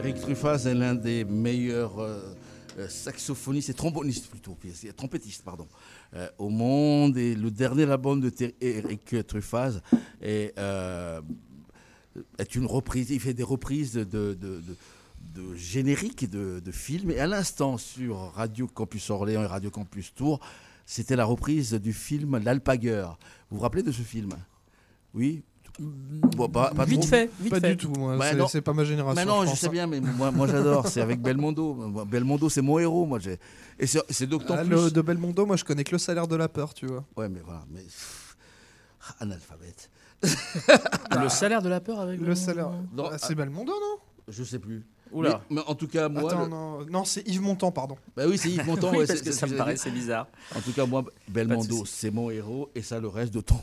Eric Truffaz est l'un des meilleurs saxophonistes et trombonistes plutôt, trompettistes, pardon, au monde. Et le dernier album de Eric Truffaz est une reprise. Il fait des reprises de génériques de films. Et à l'instant, sur Radio Campus Orléans et Radio Campus Tours, c'était la reprise du film L'Alpagueur. Vous vous rappelez de ce film? Oui. Bon, pas vite trop, fait, vite pas fait. Du tout. Moi, bah c'est pas ma génération. Mais non, je sais bien, mais moi j'adore. C'est avec Belmondo. Belmondo, c'est mon héros. Moi, et c'est d'autant plus. De Belmondo, moi, je connais que Le Salaire de la peur, tu vois. Ouais, mais voilà, mais analphabète. Le Salaire de la peur avec le salaire. Non, c'est Belmondo, non? Je sais plus. Oula. Mais en tout cas, moi. Attends, non, c'est Yves Montand, pardon. Bah oui, c'est Yves Montand. Oui, ouais, parce que ça me paraissait bizarre. En tout cas, moi, Belmondo, c'est mon héros, et ça le reste d'autant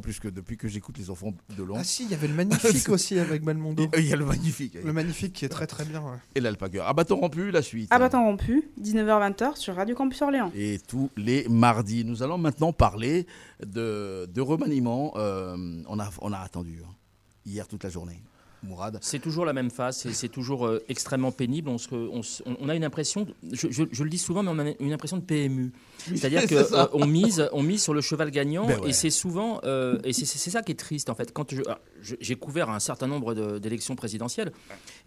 plus que depuis que j'écoute Les Enfants de l'ombre. Ah si, il y avait Le Magnifique aussi avec Belmondo. Il y a Le Magnifique. Le Magnifique qui est très très bien. Ouais. Et l'Alpagueur. À Bâton Rompu, la suite. À Bâton Rompu, 19h-20h sur Radio Campus Orléans. Et tous les mardis. Nous allons maintenant parler de remaniement. On a attendu hier toute la journée. Mourad. C'est toujours la même phase, c'est toujours extrêmement pénible. On a une impression, je le dis souvent, mais on a une impression de PMU. C'est-à-dire qu'on mise sur le cheval gagnant, ben ouais. Et c'est souvent, et c'est ça qui est triste en fait. Quand j'ai couvert un certain nombre d'élections présidentielles,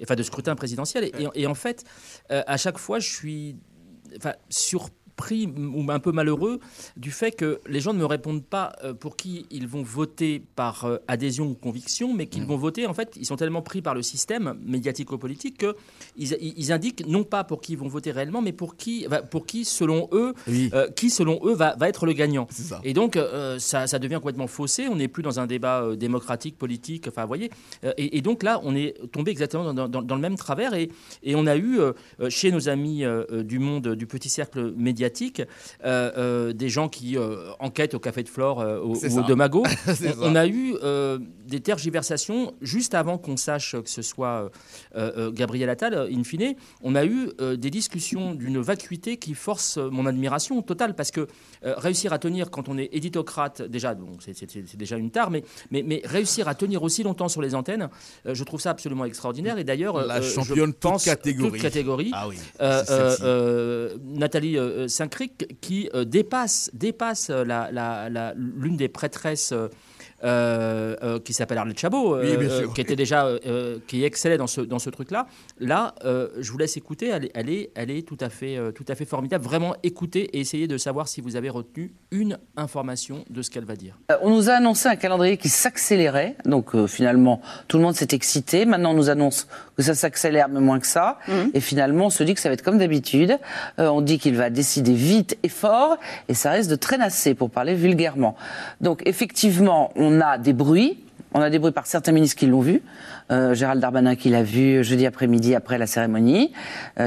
enfin de scrutins présidentiels, et en fait, à chaque fois, je suis surpris. Pris ou un peu malheureux du fait que les gens ne me répondent pas pour qui ils vont voter par adhésion ou conviction, mais qu'ils vont voter, en fait, ils sont tellement pris par le système médiatico-politique qu'ils indiquent non pas pour qui ils vont voter réellement, mais pour qui selon eux, oui. Qui selon eux va être le gagnant. Et donc ça devient complètement faussé, on n'est plus dans un débat démocratique, politique, enfin vous voyez, et donc là on est tombé exactement dans le même travers, et on a eu chez nos amis du monde, du petit cercle médiatique, des gens qui enquêtent au Café de Flore ou au Domago. On a eu des tergiversations juste avant qu'on sache que ce soit Gabriel Attal, in fine. On a eu des discussions d'une vacuité qui force mon admiration totale, parce que réussir à tenir quand on est éditocrate, déjà, donc c'est déjà une tare, mais réussir à tenir aussi longtemps sur les antennes, je trouve ça absolument extraordinaire. Et d'ailleurs, la championne toute catégorie. Ah oui, Nathalie Saint-Cric qui dépasse l'une des prêtresses qui s'appelle Arlette Chabot, oui, qui était déjà qui excellait dans ce truc-là. Là, je vous laisse écouter. Elle est tout à fait formidable. Vraiment, écoutez et essayez de savoir si vous avez retenu une information de ce qu'elle va dire. On nous a annoncé un calendrier qui s'accélérait. Donc finalement, tout le monde s'est excité. Maintenant, on nous annonce que ça s'accélère, mais moins que ça. Mmh. Et finalement, on se dit que ça va être comme d'habitude. On dit qu'il va décider vite et fort, et ça reste de traînasser, pour parler vulgairement. Donc effectivement, on a des bruits par certains ministres qui l'ont vu, Gérald Darmanin qui l'a vu jeudi après-midi après la cérémonie,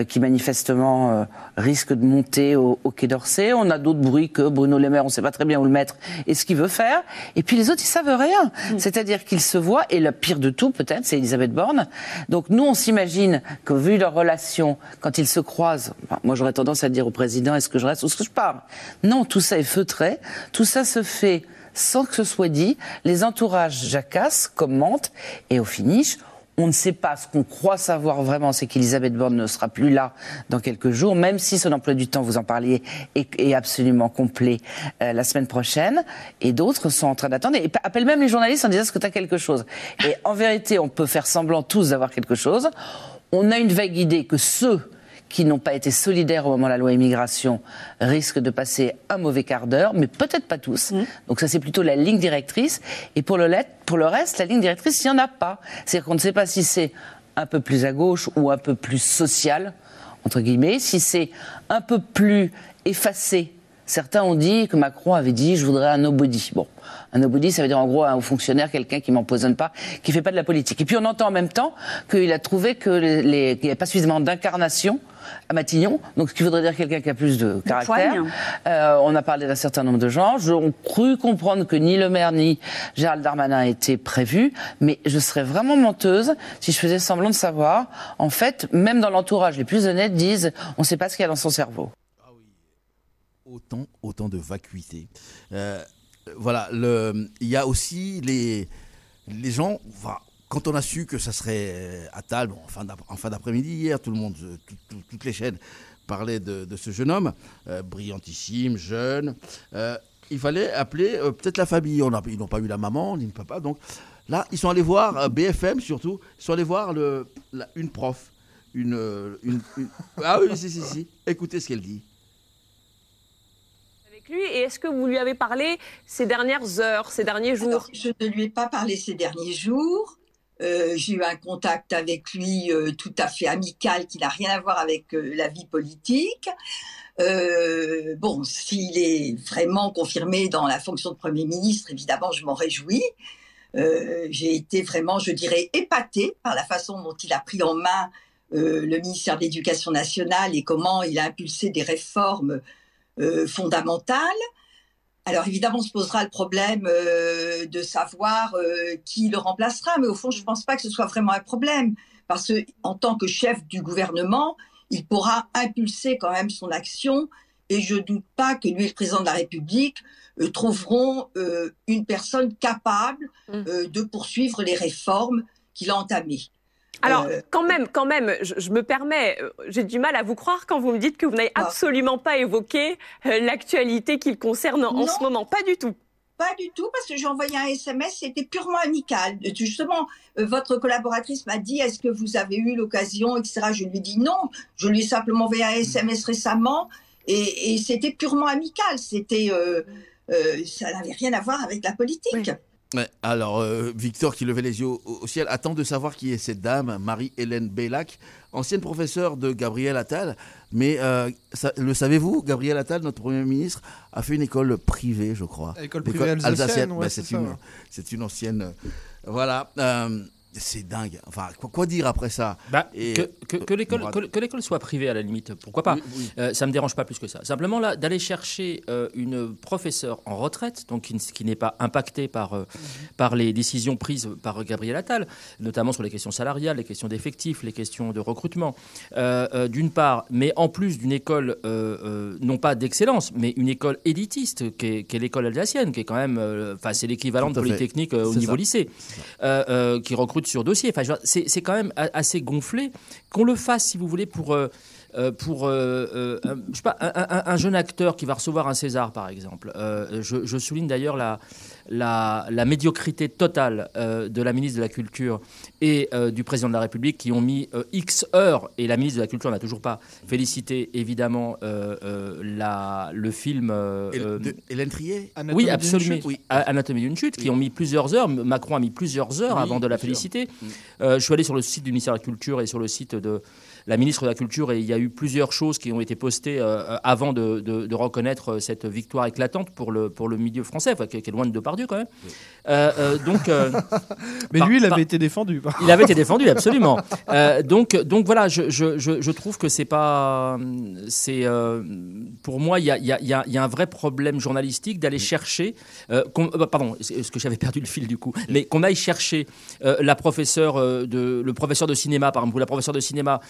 qui manifestement risque de monter au Quai d'Orsay. On a d'autres bruits que Bruno Le Maire, on ne sait pas très bien où le mettre et ce qu'il veut faire. Et puis les autres, ils savent rien. C'est-à-dire qu'ils se voient, et le pire de tout peut-être, c'est Elisabeth Borne. Donc nous, on s'imagine que vu leur relation, quand ils se croisent, moi j'aurais tendance à dire au président, est-ce que je reste ou est-ce que je pars? Non, tout ça est feutré, tout ça se fait sans que ce soit dit, les entourages jacassent, commentent, et au finish, on ne sait pas. Ce qu'on croit savoir vraiment, c'est qu'Elisabeth Borne ne sera plus là dans quelques jours, même si son emploi du temps, vous en parliez, est absolument complet la semaine prochaine, et d'autres sont en train d'attendre, et appellent même les journalistes en disant « est-ce que tu as quelque chose ?» Et en vérité, on peut faire semblant tous d'avoir quelque chose. On a une vague idée que ceux qui n'ont pas été solidaires au moment de la loi immigration risquent de passer un mauvais quart d'heure, mais peut-être pas tous. Mmh. Donc ça, c'est plutôt la ligne directrice. Et pour le reste, la ligne directrice, il n'y en a pas. C'est-à-dire qu'on ne sait pas si c'est un peu plus à gauche ou un peu plus social, entre guillemets, si c'est un peu plus effacé. Certains ont dit que Macron avait dit « je voudrais un nobody ». Bon, un nobody, ça veut dire en gros un haut fonctionnaire, quelqu'un qui m'empoisonne pas, qui fait pas de la politique. Et puis on entend en même temps qu'il a trouvé qu'il n'y avait pas suffisamment d'incarnation à Matignon, donc ce qui voudrait dire quelqu'un qui a plus de caractère. On a parlé d'un certain nombre de gens. On crut comprendre que ni Le Maire ni Gérald Darmanin étaient prévus, mais je serais vraiment menteuse si je faisais semblant de savoir. En fait, même dans l'entourage, les plus honnêtes disent « on ne sait pas ce qu'il y a dans son cerveau ». Autant de vacuité. Voilà, il y a aussi les gens, Quand on a su que ça serait Attal, bon, en fin d'après-midi hier, tout le monde, toutes les chaînes parlaient de ce jeune homme, brillantissime, jeune. Il fallait appeler peut-être la famille. Ils n'ont pas eu la maman, ni le papa. Donc là, ils sont allés voir, BFM surtout, ils sont allés voir une prof. Ah oui, si. Écoutez ce qu'elle dit. Lui, et est-ce que vous lui avez parlé ces dernières heures, ces derniers jours? Alors, je ne lui ai pas parlé ces derniers jours. J'ai eu un contact avec lui tout à fait amical qui n'a rien à voir avec la vie politique. Bon, s'il est vraiment confirmé dans la fonction de Premier ministre, évidemment, je m'en réjouis. J'ai été vraiment, je dirais, épatée par la façon dont il a pris en main le ministère de l'Éducation nationale et comment il a impulsé des réformes fondamentale. Alors évidemment, on se posera le problème de savoir qui le remplacera, mais au fond, je ne pense pas que ce soit vraiment un problème, parce qu'en tant que chef du gouvernement, il pourra impulser quand même son action, et je ne doute pas que lui et le président de la République trouveront une personne capable de poursuivre les réformes qu'il a entamées. Alors, quand même, je me permets, j'ai du mal à vous croire quand vous me dites que vous n'avez absolument pas évoqué l'actualité qui le concerne en ce moment. Pas du tout. Pas du tout, parce que j'ai envoyé un SMS, c'était purement amical. Justement, votre collaboratrice m'a dit « Est-ce que vous avez eu l'occasion ?» etc. Je lui ai dit non. Je lui ai simplement envoyé un SMS récemment et c'était purement amical. C'était, ça n'avait rien à voir avec la politique. Oui. Ouais, alors, Victor, qui levait les yeux au ciel, attend de savoir qui est cette dame, Marie-Hélène Bellac, ancienne professeure de Gabriel Attal. Mais le savez-vous, Gabriel Attal, notre Premier ministre, a fait une école privée, je crois. École privée alsacienne, ouais, bah, c'est une ancienne... voilà, c'est dingue. Enfin, quoi dire après ça ? Que l'école soit privée, à la limite, pourquoi pas ? Oui. Ça ne me dérange pas plus que ça. Simplement, là, d'aller chercher une professeure en retraite, donc qui n'est pas impactée par les décisions prises par Gabriel Attal, notamment sur les questions salariales, les questions d'effectifs, les questions de recrutement, d'une part, mais en plus d'une école, non pas d'excellence, mais une école élitiste, qui est l'école alsacienne, qui est quand même... c'est l'équivalent de Polytechnique au niveau lycée, qui recrute sur dossier. Enfin, c'est quand même assez gonflé qu'on le fasse, si vous voulez, pour je sais pas, un jeune acteur qui va recevoir un César, par exemple. Je souligne d'ailleurs la médiocrité totale de la ministre de la Culture et du président de la République qui ont mis X heures, et la ministre de la Culture n'a toujours pas félicité, évidemment, le film... de Hélène Trier ? Oui, absolument. Oui. Anatomie d'une chute, qui ont mis plusieurs heures. Macron a mis plusieurs heures avant de la féliciter. Oui. Je suis allé sur le site du ministère de la Culture et sur le site de la ministre de la Culture, et il y a eu plusieurs choses qui ont été postées avant de reconnaître cette victoire éclatante pour le milieu français, enfin, qui est loin de Depardieu quand même. Oui. Mais lui, il avait été défendu. Il avait été défendu, absolument. Donc voilà, je trouve que c'est pas... pour moi, il y a un vrai problème journalistique d'aller chercher... pardon, est-ce que j'avais perdu le fil du coup ? Mais qu'on aille chercher le professeur de cinéma, par exemple, ou la professeure de cinéma...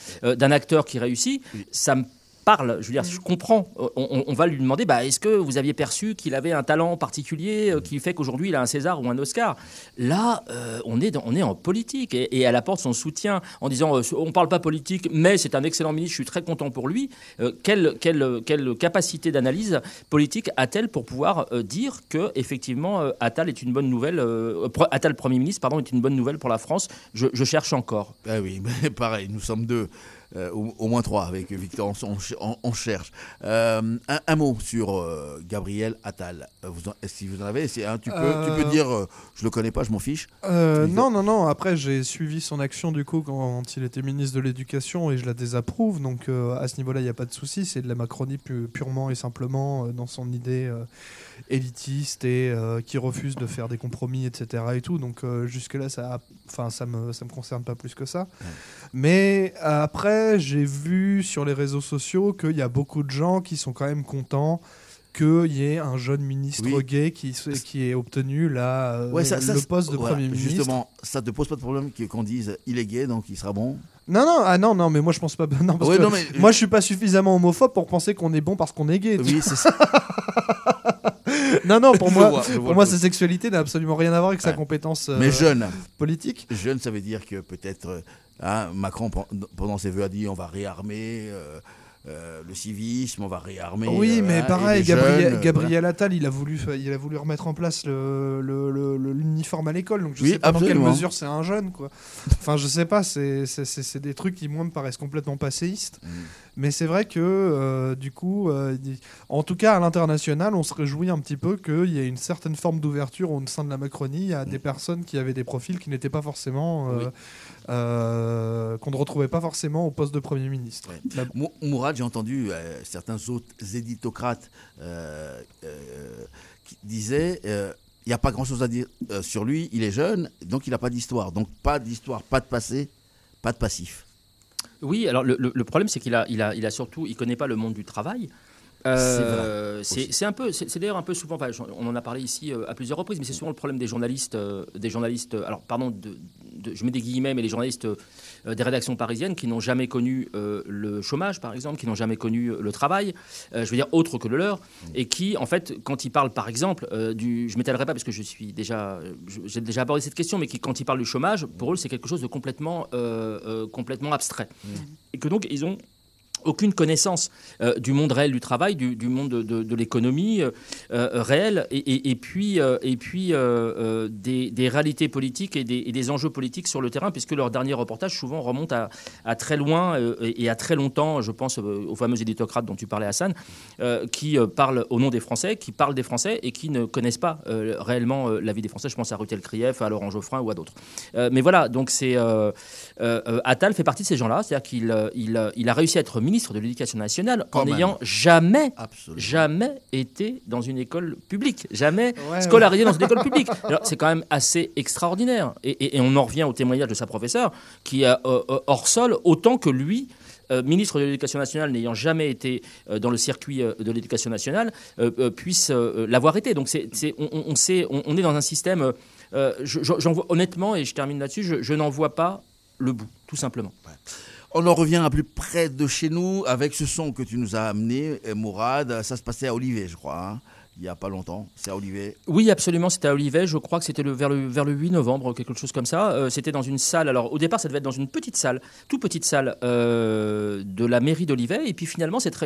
d'un acteur qui réussit, ça me parle, je veux dire, je comprends. On va lui demander, est-ce que vous aviez perçu qu'il avait un talent particulier qui fait qu'aujourd'hui il a un César ou un Oscar ? Là, on est en politique, et elle apporte son soutien en disant, on ne parle pas politique, mais c'est un excellent ministre, je suis très content pour lui. Quelle capacité d'analyse politique a-t-elle pour pouvoir dire que effectivement Attal est une bonne nouvelle, Attal Premier ministre, pardon, est une bonne nouvelle pour la France ? Je cherche encore. Ah oui, mais pareil, nous sommes deux. Au moins trois avec Victor, on cherche. Un mot sur Gabriel Attal. Si vous en avez, tu peux dire je le connais pas, je m'en fiche. Non. Après, j'ai suivi son action du coup quand il était ministre de l'Éducation et je la désapprouve. Donc à ce niveau-là, il n'y a pas de souci. C'est de la Macronie purement et simplement dans son idée élitiste et qui refuse de faire des compromis, etc. et tout. Donc jusque-là, ça me concerne pas plus que ça. Ouais. Mais après, j'ai vu sur les réseaux sociaux qu'il y a beaucoup de gens qui sont quand même contents qu'il y ait un jeune ministre gay qui ait obtenu le poste de Premier ministre. Justement, ça ne te pose pas de problème qu'on dise « il est gay, donc il sera bon ». Non, mais moi je pense pas. Non, parce que moi je suis pas suffisamment homophobe pour penser qu'on est bon parce qu'on est gay. Oui, c'est ça. Non, non, pour moi, sa sexualité n'a absolument rien à voir avec sa compétence politique. Jeune, ça veut dire que peut-être Macron, pendant ses vœux, a dit on va réarmer. Le civisme, on va réarmer. Oui, mais pareil, Gabriel Attal, il a voulu remettre en place l'uniforme à l'école. Donc je sais pas dans quelle mesure c'est un jeune, quoi. Enfin, je sais pas. C'est des trucs qui moi me paraissent complètement passéistes. Mmh. Mais c'est vrai que du coup, en tout cas à l'international, on se réjouit un petit peu qu'il y ait une certaine forme d'ouverture au sein de la Macronie à des personnes qui avaient des profils qui n'étaient pas forcément. Qu'on ne retrouvait pas forcément au poste de Premier ministre. Mourad, j'ai entendu certains autres éditocrates qui disaient il n'y a pas grand-chose à dire sur lui, il est jeune, donc il n'a pas d'histoire. Donc pas d'histoire, pas de passé, pas de passif. Oui, alors le problème, c'est qu'il a surtout, il ne connaît pas le monde du travail. C'est d'ailleurs un peu souvent, on en a parlé ici à plusieurs reprises, mais c'est souvent le problème des journalistes. Alors pardon, je mets des guillemets, mais les journalistes des rédactions parisiennes qui n'ont jamais connu le chômage, par exemple, qui n'ont jamais connu le travail, je veux dire autre que le leur, et qui en fait, quand ils parlent par exemple je m'étalerai pas parce que j'ai déjà abordé cette question, mais qui quand ils parlent du chômage, pour eux c'est quelque chose de complètement abstrait, et que donc ils ont aucune connaissance du monde réel du travail, du monde de l'économie réelle, et puis des réalités politiques et des enjeux politiques sur le terrain, puisque leurs derniers reportages souvent remontent à très loin et à très longtemps. Je pense aux fameux éditocrates dont tu parlais, Hassan, qui parlent au nom des Français, qui parlent des Français et qui ne connaissent pas réellement la vie des Français. Je pense à Rutel Krief, à Laurent Geoffrin ou à d'autres. Mais voilà, donc Attal fait partie de ces gens-là, c'est-à-dire qu'il a réussi à être ministre de l'Éducation nationale en n'ayant jamais été dans une école publique, scolarisé dans une école publique. Alors, c'est quand même assez extraordinaire. Et on en revient au témoignage de sa professeure qui est hors sol autant que lui, ministre de l'Éducation nationale, n'ayant jamais été dans le circuit de l'Éducation nationale, puisse l'avoir été. Donc on est dans un système... j'en vois, honnêtement, et je termine là-dessus, je n'en vois pas le bout, tout simplement. Ouais. On en revient à plus près de chez nous avec ce son que tu nous as amené, Mourad. Ça se passait à Olivet, je crois, il n'y a pas longtemps. C'est à Olivet. Oui, absolument, c'était à Olivet. Je crois que c'était vers le 8 novembre, quelque chose comme ça. C'était dans une salle. Alors, au départ, ça devait être dans une petite salle, toute petite salle de la mairie d'Olivet. Et puis, finalement, cette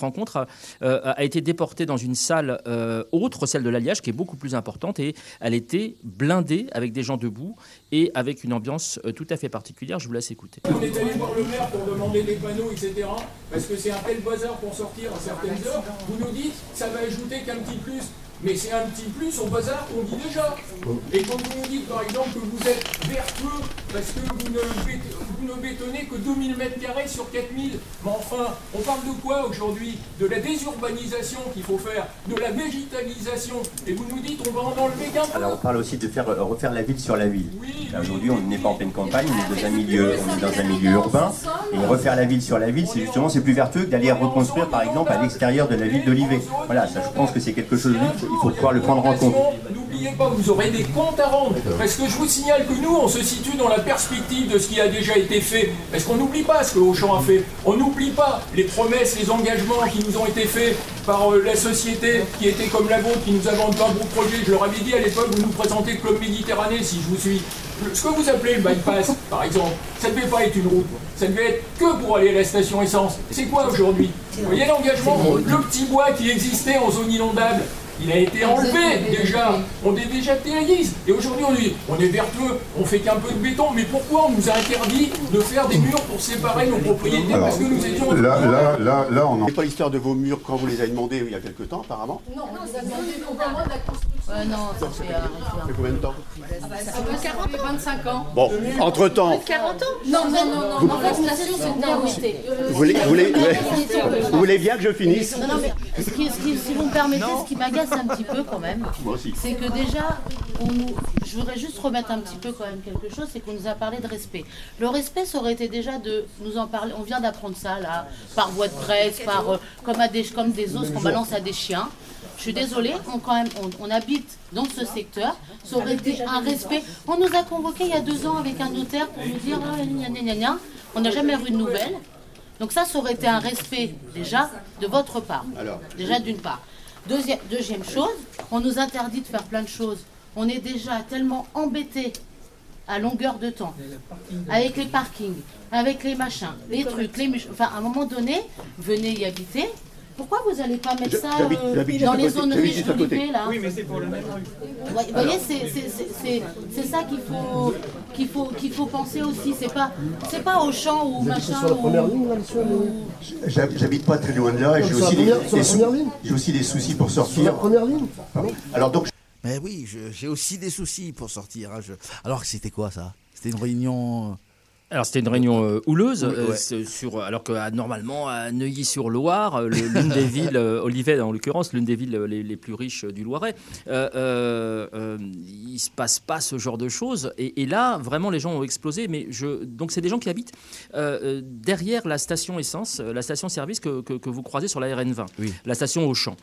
rencontre a été déportée dans une salle autre, celle de l'Alliage, qui est beaucoup plus importante. Et elle était blindée avec des gens debout et avec une ambiance tout à fait particulière. Je vous laisse écouter. On est allé voir le maire pour demander des panneaux, etc. Parce que c'est un tel bazar pour sortir à certaines heures. Vous nous dites que ça va ajouter qu'un petit plus. Mais c'est un petit plus au bazar qu'on dit déjà. Et quand vous nous dites par exemple que vous êtes vertueux parce que vous ne bétonnez que 2000 m² sur 4000, mais enfin, on parle de quoi aujourd'hui ? De la désurbanisation qu'il faut faire, de la végétalisation. Et vous nous dites on va en enlever qu'un peu. Alors on parle aussi de refaire la ville sur la ville. Oui, aujourd'hui on n'est pas en pleine campagne, on est dans un milieu urbain. Et refaire la ville sur la ville, c'est plus vertueux que d'aller reconstruire par exemple à l'extérieur de la ville d'Olivet. Voilà, ça je pense que c'est quelque chose de... Il faut pouvoir le prendre en compte. N'oubliez pas, vous aurez des comptes à rendre. Parce que je vous signale que nous, on se situe dans la perspective de ce qui a déjà été fait. Parce qu'on n'oublie pas ce que Auchan a fait. On n'oublie pas les promesses, les engagements qui nous ont été faits par la société qui était comme la vôtre, qui nous a vendu un beau projet. Je leur avais dit à l'époque, vous nous présentez le Club Méditerranée, si je vous suis. Ce que vous appelez le bypass, par exemple, ça ne devait pas être une route. Ça ne devait être que pour aller à la station essence. C'est quoi aujourd'hui ? Vous voyez l'engagement ? Le petit bois qui existait en zone inondable. Il a été enlevé déjà, on dépénalise. Et aujourd'hui on dit, on est vertueux, on fait qu'un peu de béton, mais pourquoi on nous a interdit de faire des murs pour séparer nos propriétés ? Alors, parce que nous étions... Là, on en... C'est pas l'histoire de vos murs quand vous les avez demandés il y a quelque temps apparemment ? Non, on les a demandés au moment de la construction. Ça fait combien de temps ? Ça fait 40 ans, 25 ans. Bon, entre-temps... 40 ans ? Non, en fait, la station c'est une priorité. Vous voulez bien que je finisse ? Non, mais si vous me permettez, ce qui m'agace un petit peu quand même, c'est que déjà, je voudrais juste remettre un petit peu quand même quelque chose, c'est qu'on nous a parlé de respect. Le respect, ça aurait été déjà de nous en parler, on vient d'apprendre ça là, par voie de presse, comme des os qu'on balance à des chiens. Je suis désolée, on habite dans ce secteur, ça aurait été un respect. On nous a convoqués il y a 2 ans avec un notaire pour nous dire « on n'a jamais eu de nouvelles ». Donc ça aurait été un respect déjà de votre part, déjà d'une part. Deuxième chose, on nous interdit de faire plein de choses. On est déjà tellement embêtés à longueur de temps, avec les parkings, avec les machins, les trucs, les machins. Enfin, à un moment donné, venez y habiter. Pourquoi vous n'allez pas mettre ça dans les zones riches de l'Olivet, là ? Oui, mais c'est pour la même rue. Vous voyez, c'est ça qu'il faut penser aussi. C'est pas Auchan ou machin. J'habite pas très loin de là et j'ai aussi des soucis pour sortir. Sur la première ligne ? Alors donc. Mais oui, j'ai aussi des soucis pour sortir. Alors c'était quoi ça ? C'était une réunion. Alors c'était une réunion houleuse, ouais. Alors que normalement à Neuilly-sur-Loire, l'une des villes, Olivet en l'occurrence, l'une des villes les plus riches du Loiret, il ne se passe pas ce genre de choses. Et là, vraiment, les gens ont explosé. Mais donc c'est des gens qui habitent derrière la station essence, la station-service que vous croisez sur la RN20, oui. La station Auchan.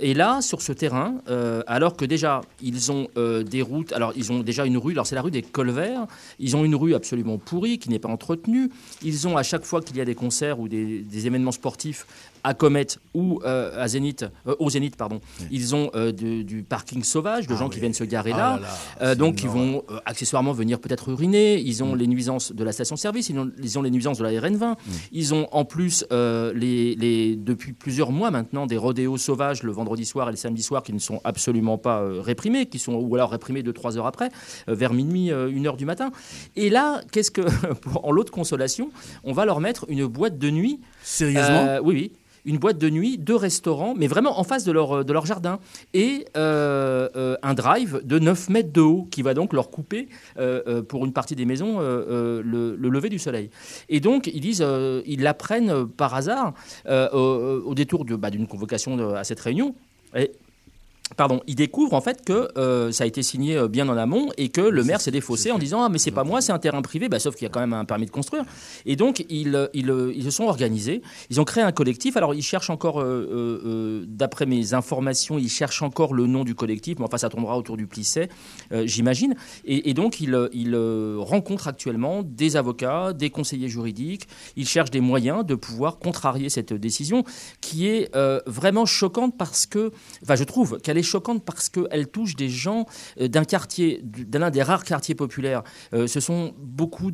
Et là, sur ce terrain, alors que déjà ils ont des routes, alors ils ont déjà une rue, alors c'est la rue des Colverts, ils ont une rue absolument pourrie, qui n'est pas entretenu. Ils ont à chaque fois qu'il y a des concerts ou des événements sportifs à Comet ou au Zénith, pardon, oui. Ils ont du parking sauvage, de gens oui. Qui viennent se garer là. Donc ils vont accessoirement venir peut-être uriner. Ils ont les nuisances de la station-service, ils ont les nuisances de la RN20. Oui. Ils ont en plus depuis plusieurs mois maintenant des rodéos sauvages le vendredi soir et le samedi soir qui ne sont absolument pas réprimés, qui sont ou alors réprimés 2-3 heures après, vers minuit, 1 heure du matin. Et là, qu'est-ce que en lot de consolation, on va leur mettre une boîte de nuit. Sérieusement ? Oui. Une boîte de nuit, 2 restaurants, mais vraiment en face de leur jardin. Et un drive de 9 mètres de haut qui va donc leur couper, pour une partie des maisons, le lever du soleil. Et donc, ils disent, ils l'apprennent par hasard au détour d'une convocation à cette réunion. Ils découvrent en fait que ça a été signé bien en amont et que le maire s'est défaussé en disant « Ah mais c'est pas moi, c'est un terrain privé », sauf qu'il y a quand même un permis de construire. Et donc ils se sont organisés, ils ont créé un collectif. Alors ils cherchent encore, d'après mes informations, ils cherchent encore le nom du collectif, mais enfin ça tournera autour du Plisset, j'imagine. Et donc ils rencontrent actuellement des avocats, des conseillers juridiques, ils cherchent des moyens de pouvoir contrarier cette décision qui est vraiment choquante parce que, je trouve qu'elle est choquante parce qu'elle touche des gens d'un quartier, d'un des rares quartiers populaires. Ce sont beaucoup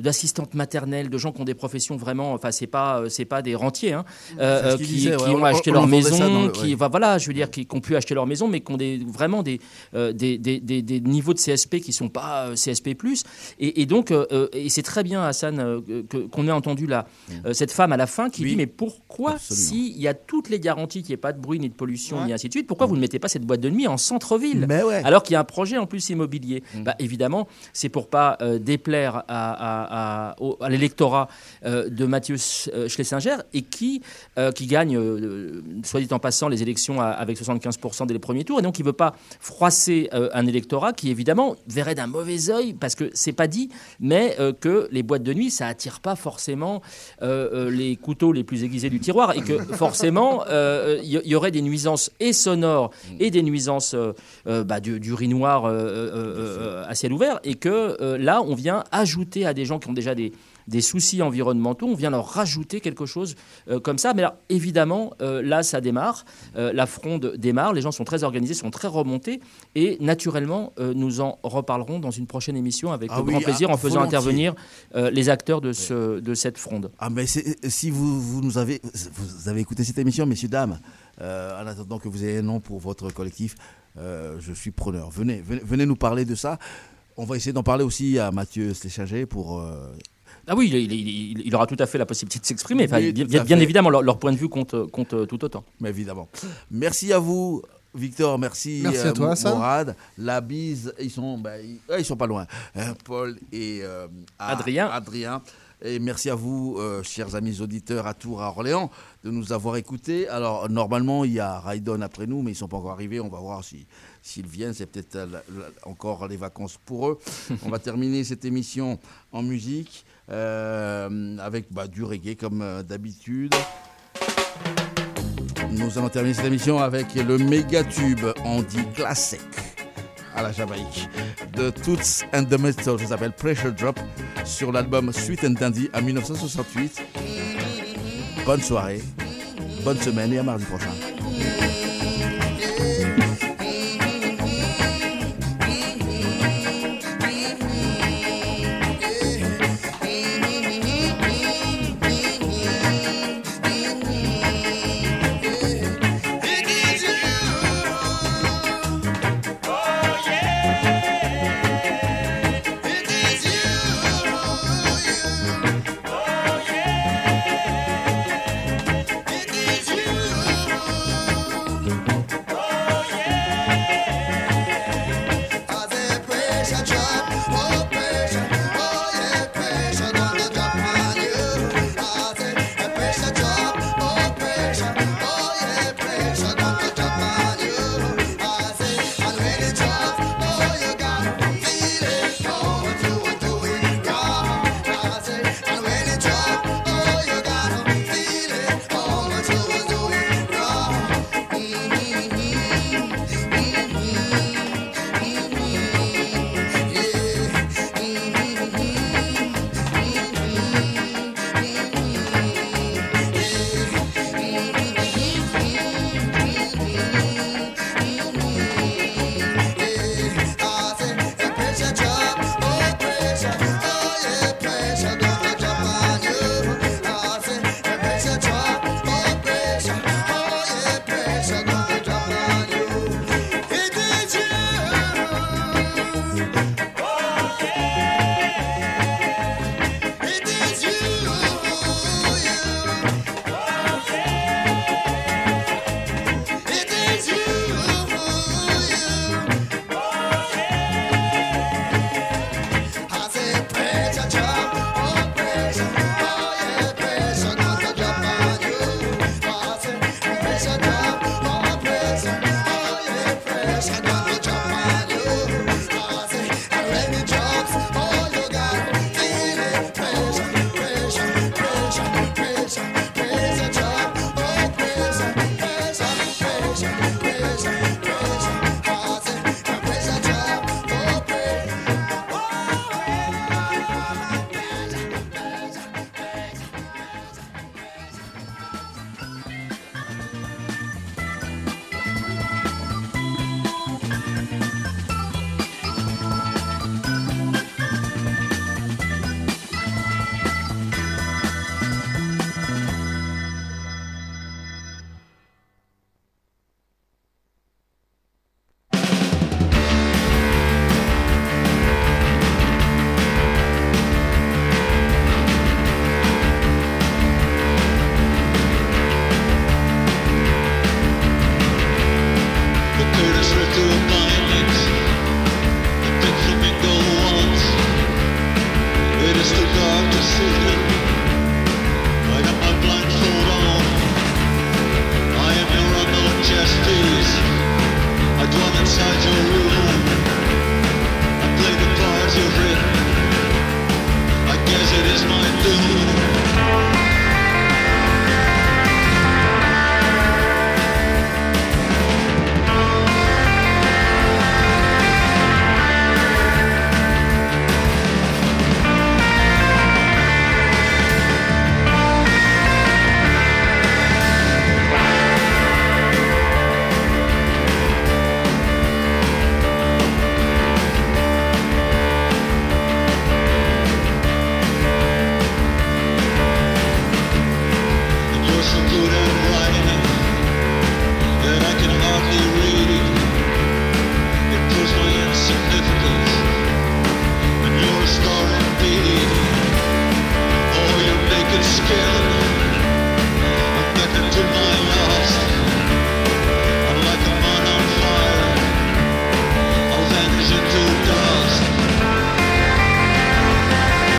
d'assistantes maternelles, de gens qui ont des professions vraiment. Enfin, c'est pas des rentiers qui ont acheté leur maison, qui ont pu acheter leur maison, mais qui ont des niveaux de CSP qui sont pas CSP+. Et donc, et c'est très bien, Hassan, qu'on ait entendu là cette femme à la fin qui dit mais pourquoi s'il y a toutes les garanties qu'il n'y ait pas de bruit ni de pollution ni ainsi de suite, pourquoi vous ne mettez pas cette boîte de nuit en centre-ville, alors qu'il y a un projet en plus immobilier. Évidemment, c'est pour pas déplaire à l'électorat de Mathieu Schlesinger et qui gagne, soit dit en passant, les élections avec 75% dès les premiers tours. Et donc, il veut pas froisser un électorat qui, évidemment, verrait d'un mauvais œil, parce que c'est pas dit, mais que les boîtes de nuit, ça attire pas forcément les couteaux les plus aiguisés du tiroir et que forcément, il y aurait des nuisances et sonores et des nuisances d'urinoir à ciel ouvert et que là, on vient ajouter à des gens qui ont déjà des soucis environnementaux, on vient leur rajouter quelque chose comme ça. Mais alors, évidemment, là, ça démarre, la fronde démarre, les gens sont très organisés, sont très remontés et naturellement, nous en reparlerons dans une prochaine émission avec grand plaisir en faisant intervenir les acteurs de cette fronde. Ah, mais si vous avez écouté cette émission, messieurs, dames, en attendant que vous ayez un nom pour votre collectif, je suis preneur. Venez nous parler de ça. On va essayer d'en parler aussi à Mathieu Schlesinger pour... Ah oui, il aura tout à fait la possibilité de s'exprimer. Enfin, bien évidemment, leur point de vue compte tout autant. Mais évidemment. Merci à vous, Victor. Merci à toi, Mourad. La bise, ils sont pas loin. Paul et Adrien. Et merci à vous, chers amis auditeurs à Tours, à Orléans, de nous avoir écoutés. Alors, normalement, il y a Raidon après nous, mais ils ne sont pas encore arrivés. On va voir s'ils viennent. C'est peut-être encore les vacances pour eux. On va terminer cette émission en musique avec du reggae comme d'habitude. Nous allons terminer cette émission avec le méga tube, on dit classique, à la Jamaïque, de Toots and the Metals, ça s'appelle Pressure Drop, sur l'album Sweet and Dandy en 1968. Bonne soirée, bonne semaine et à mardi prochain.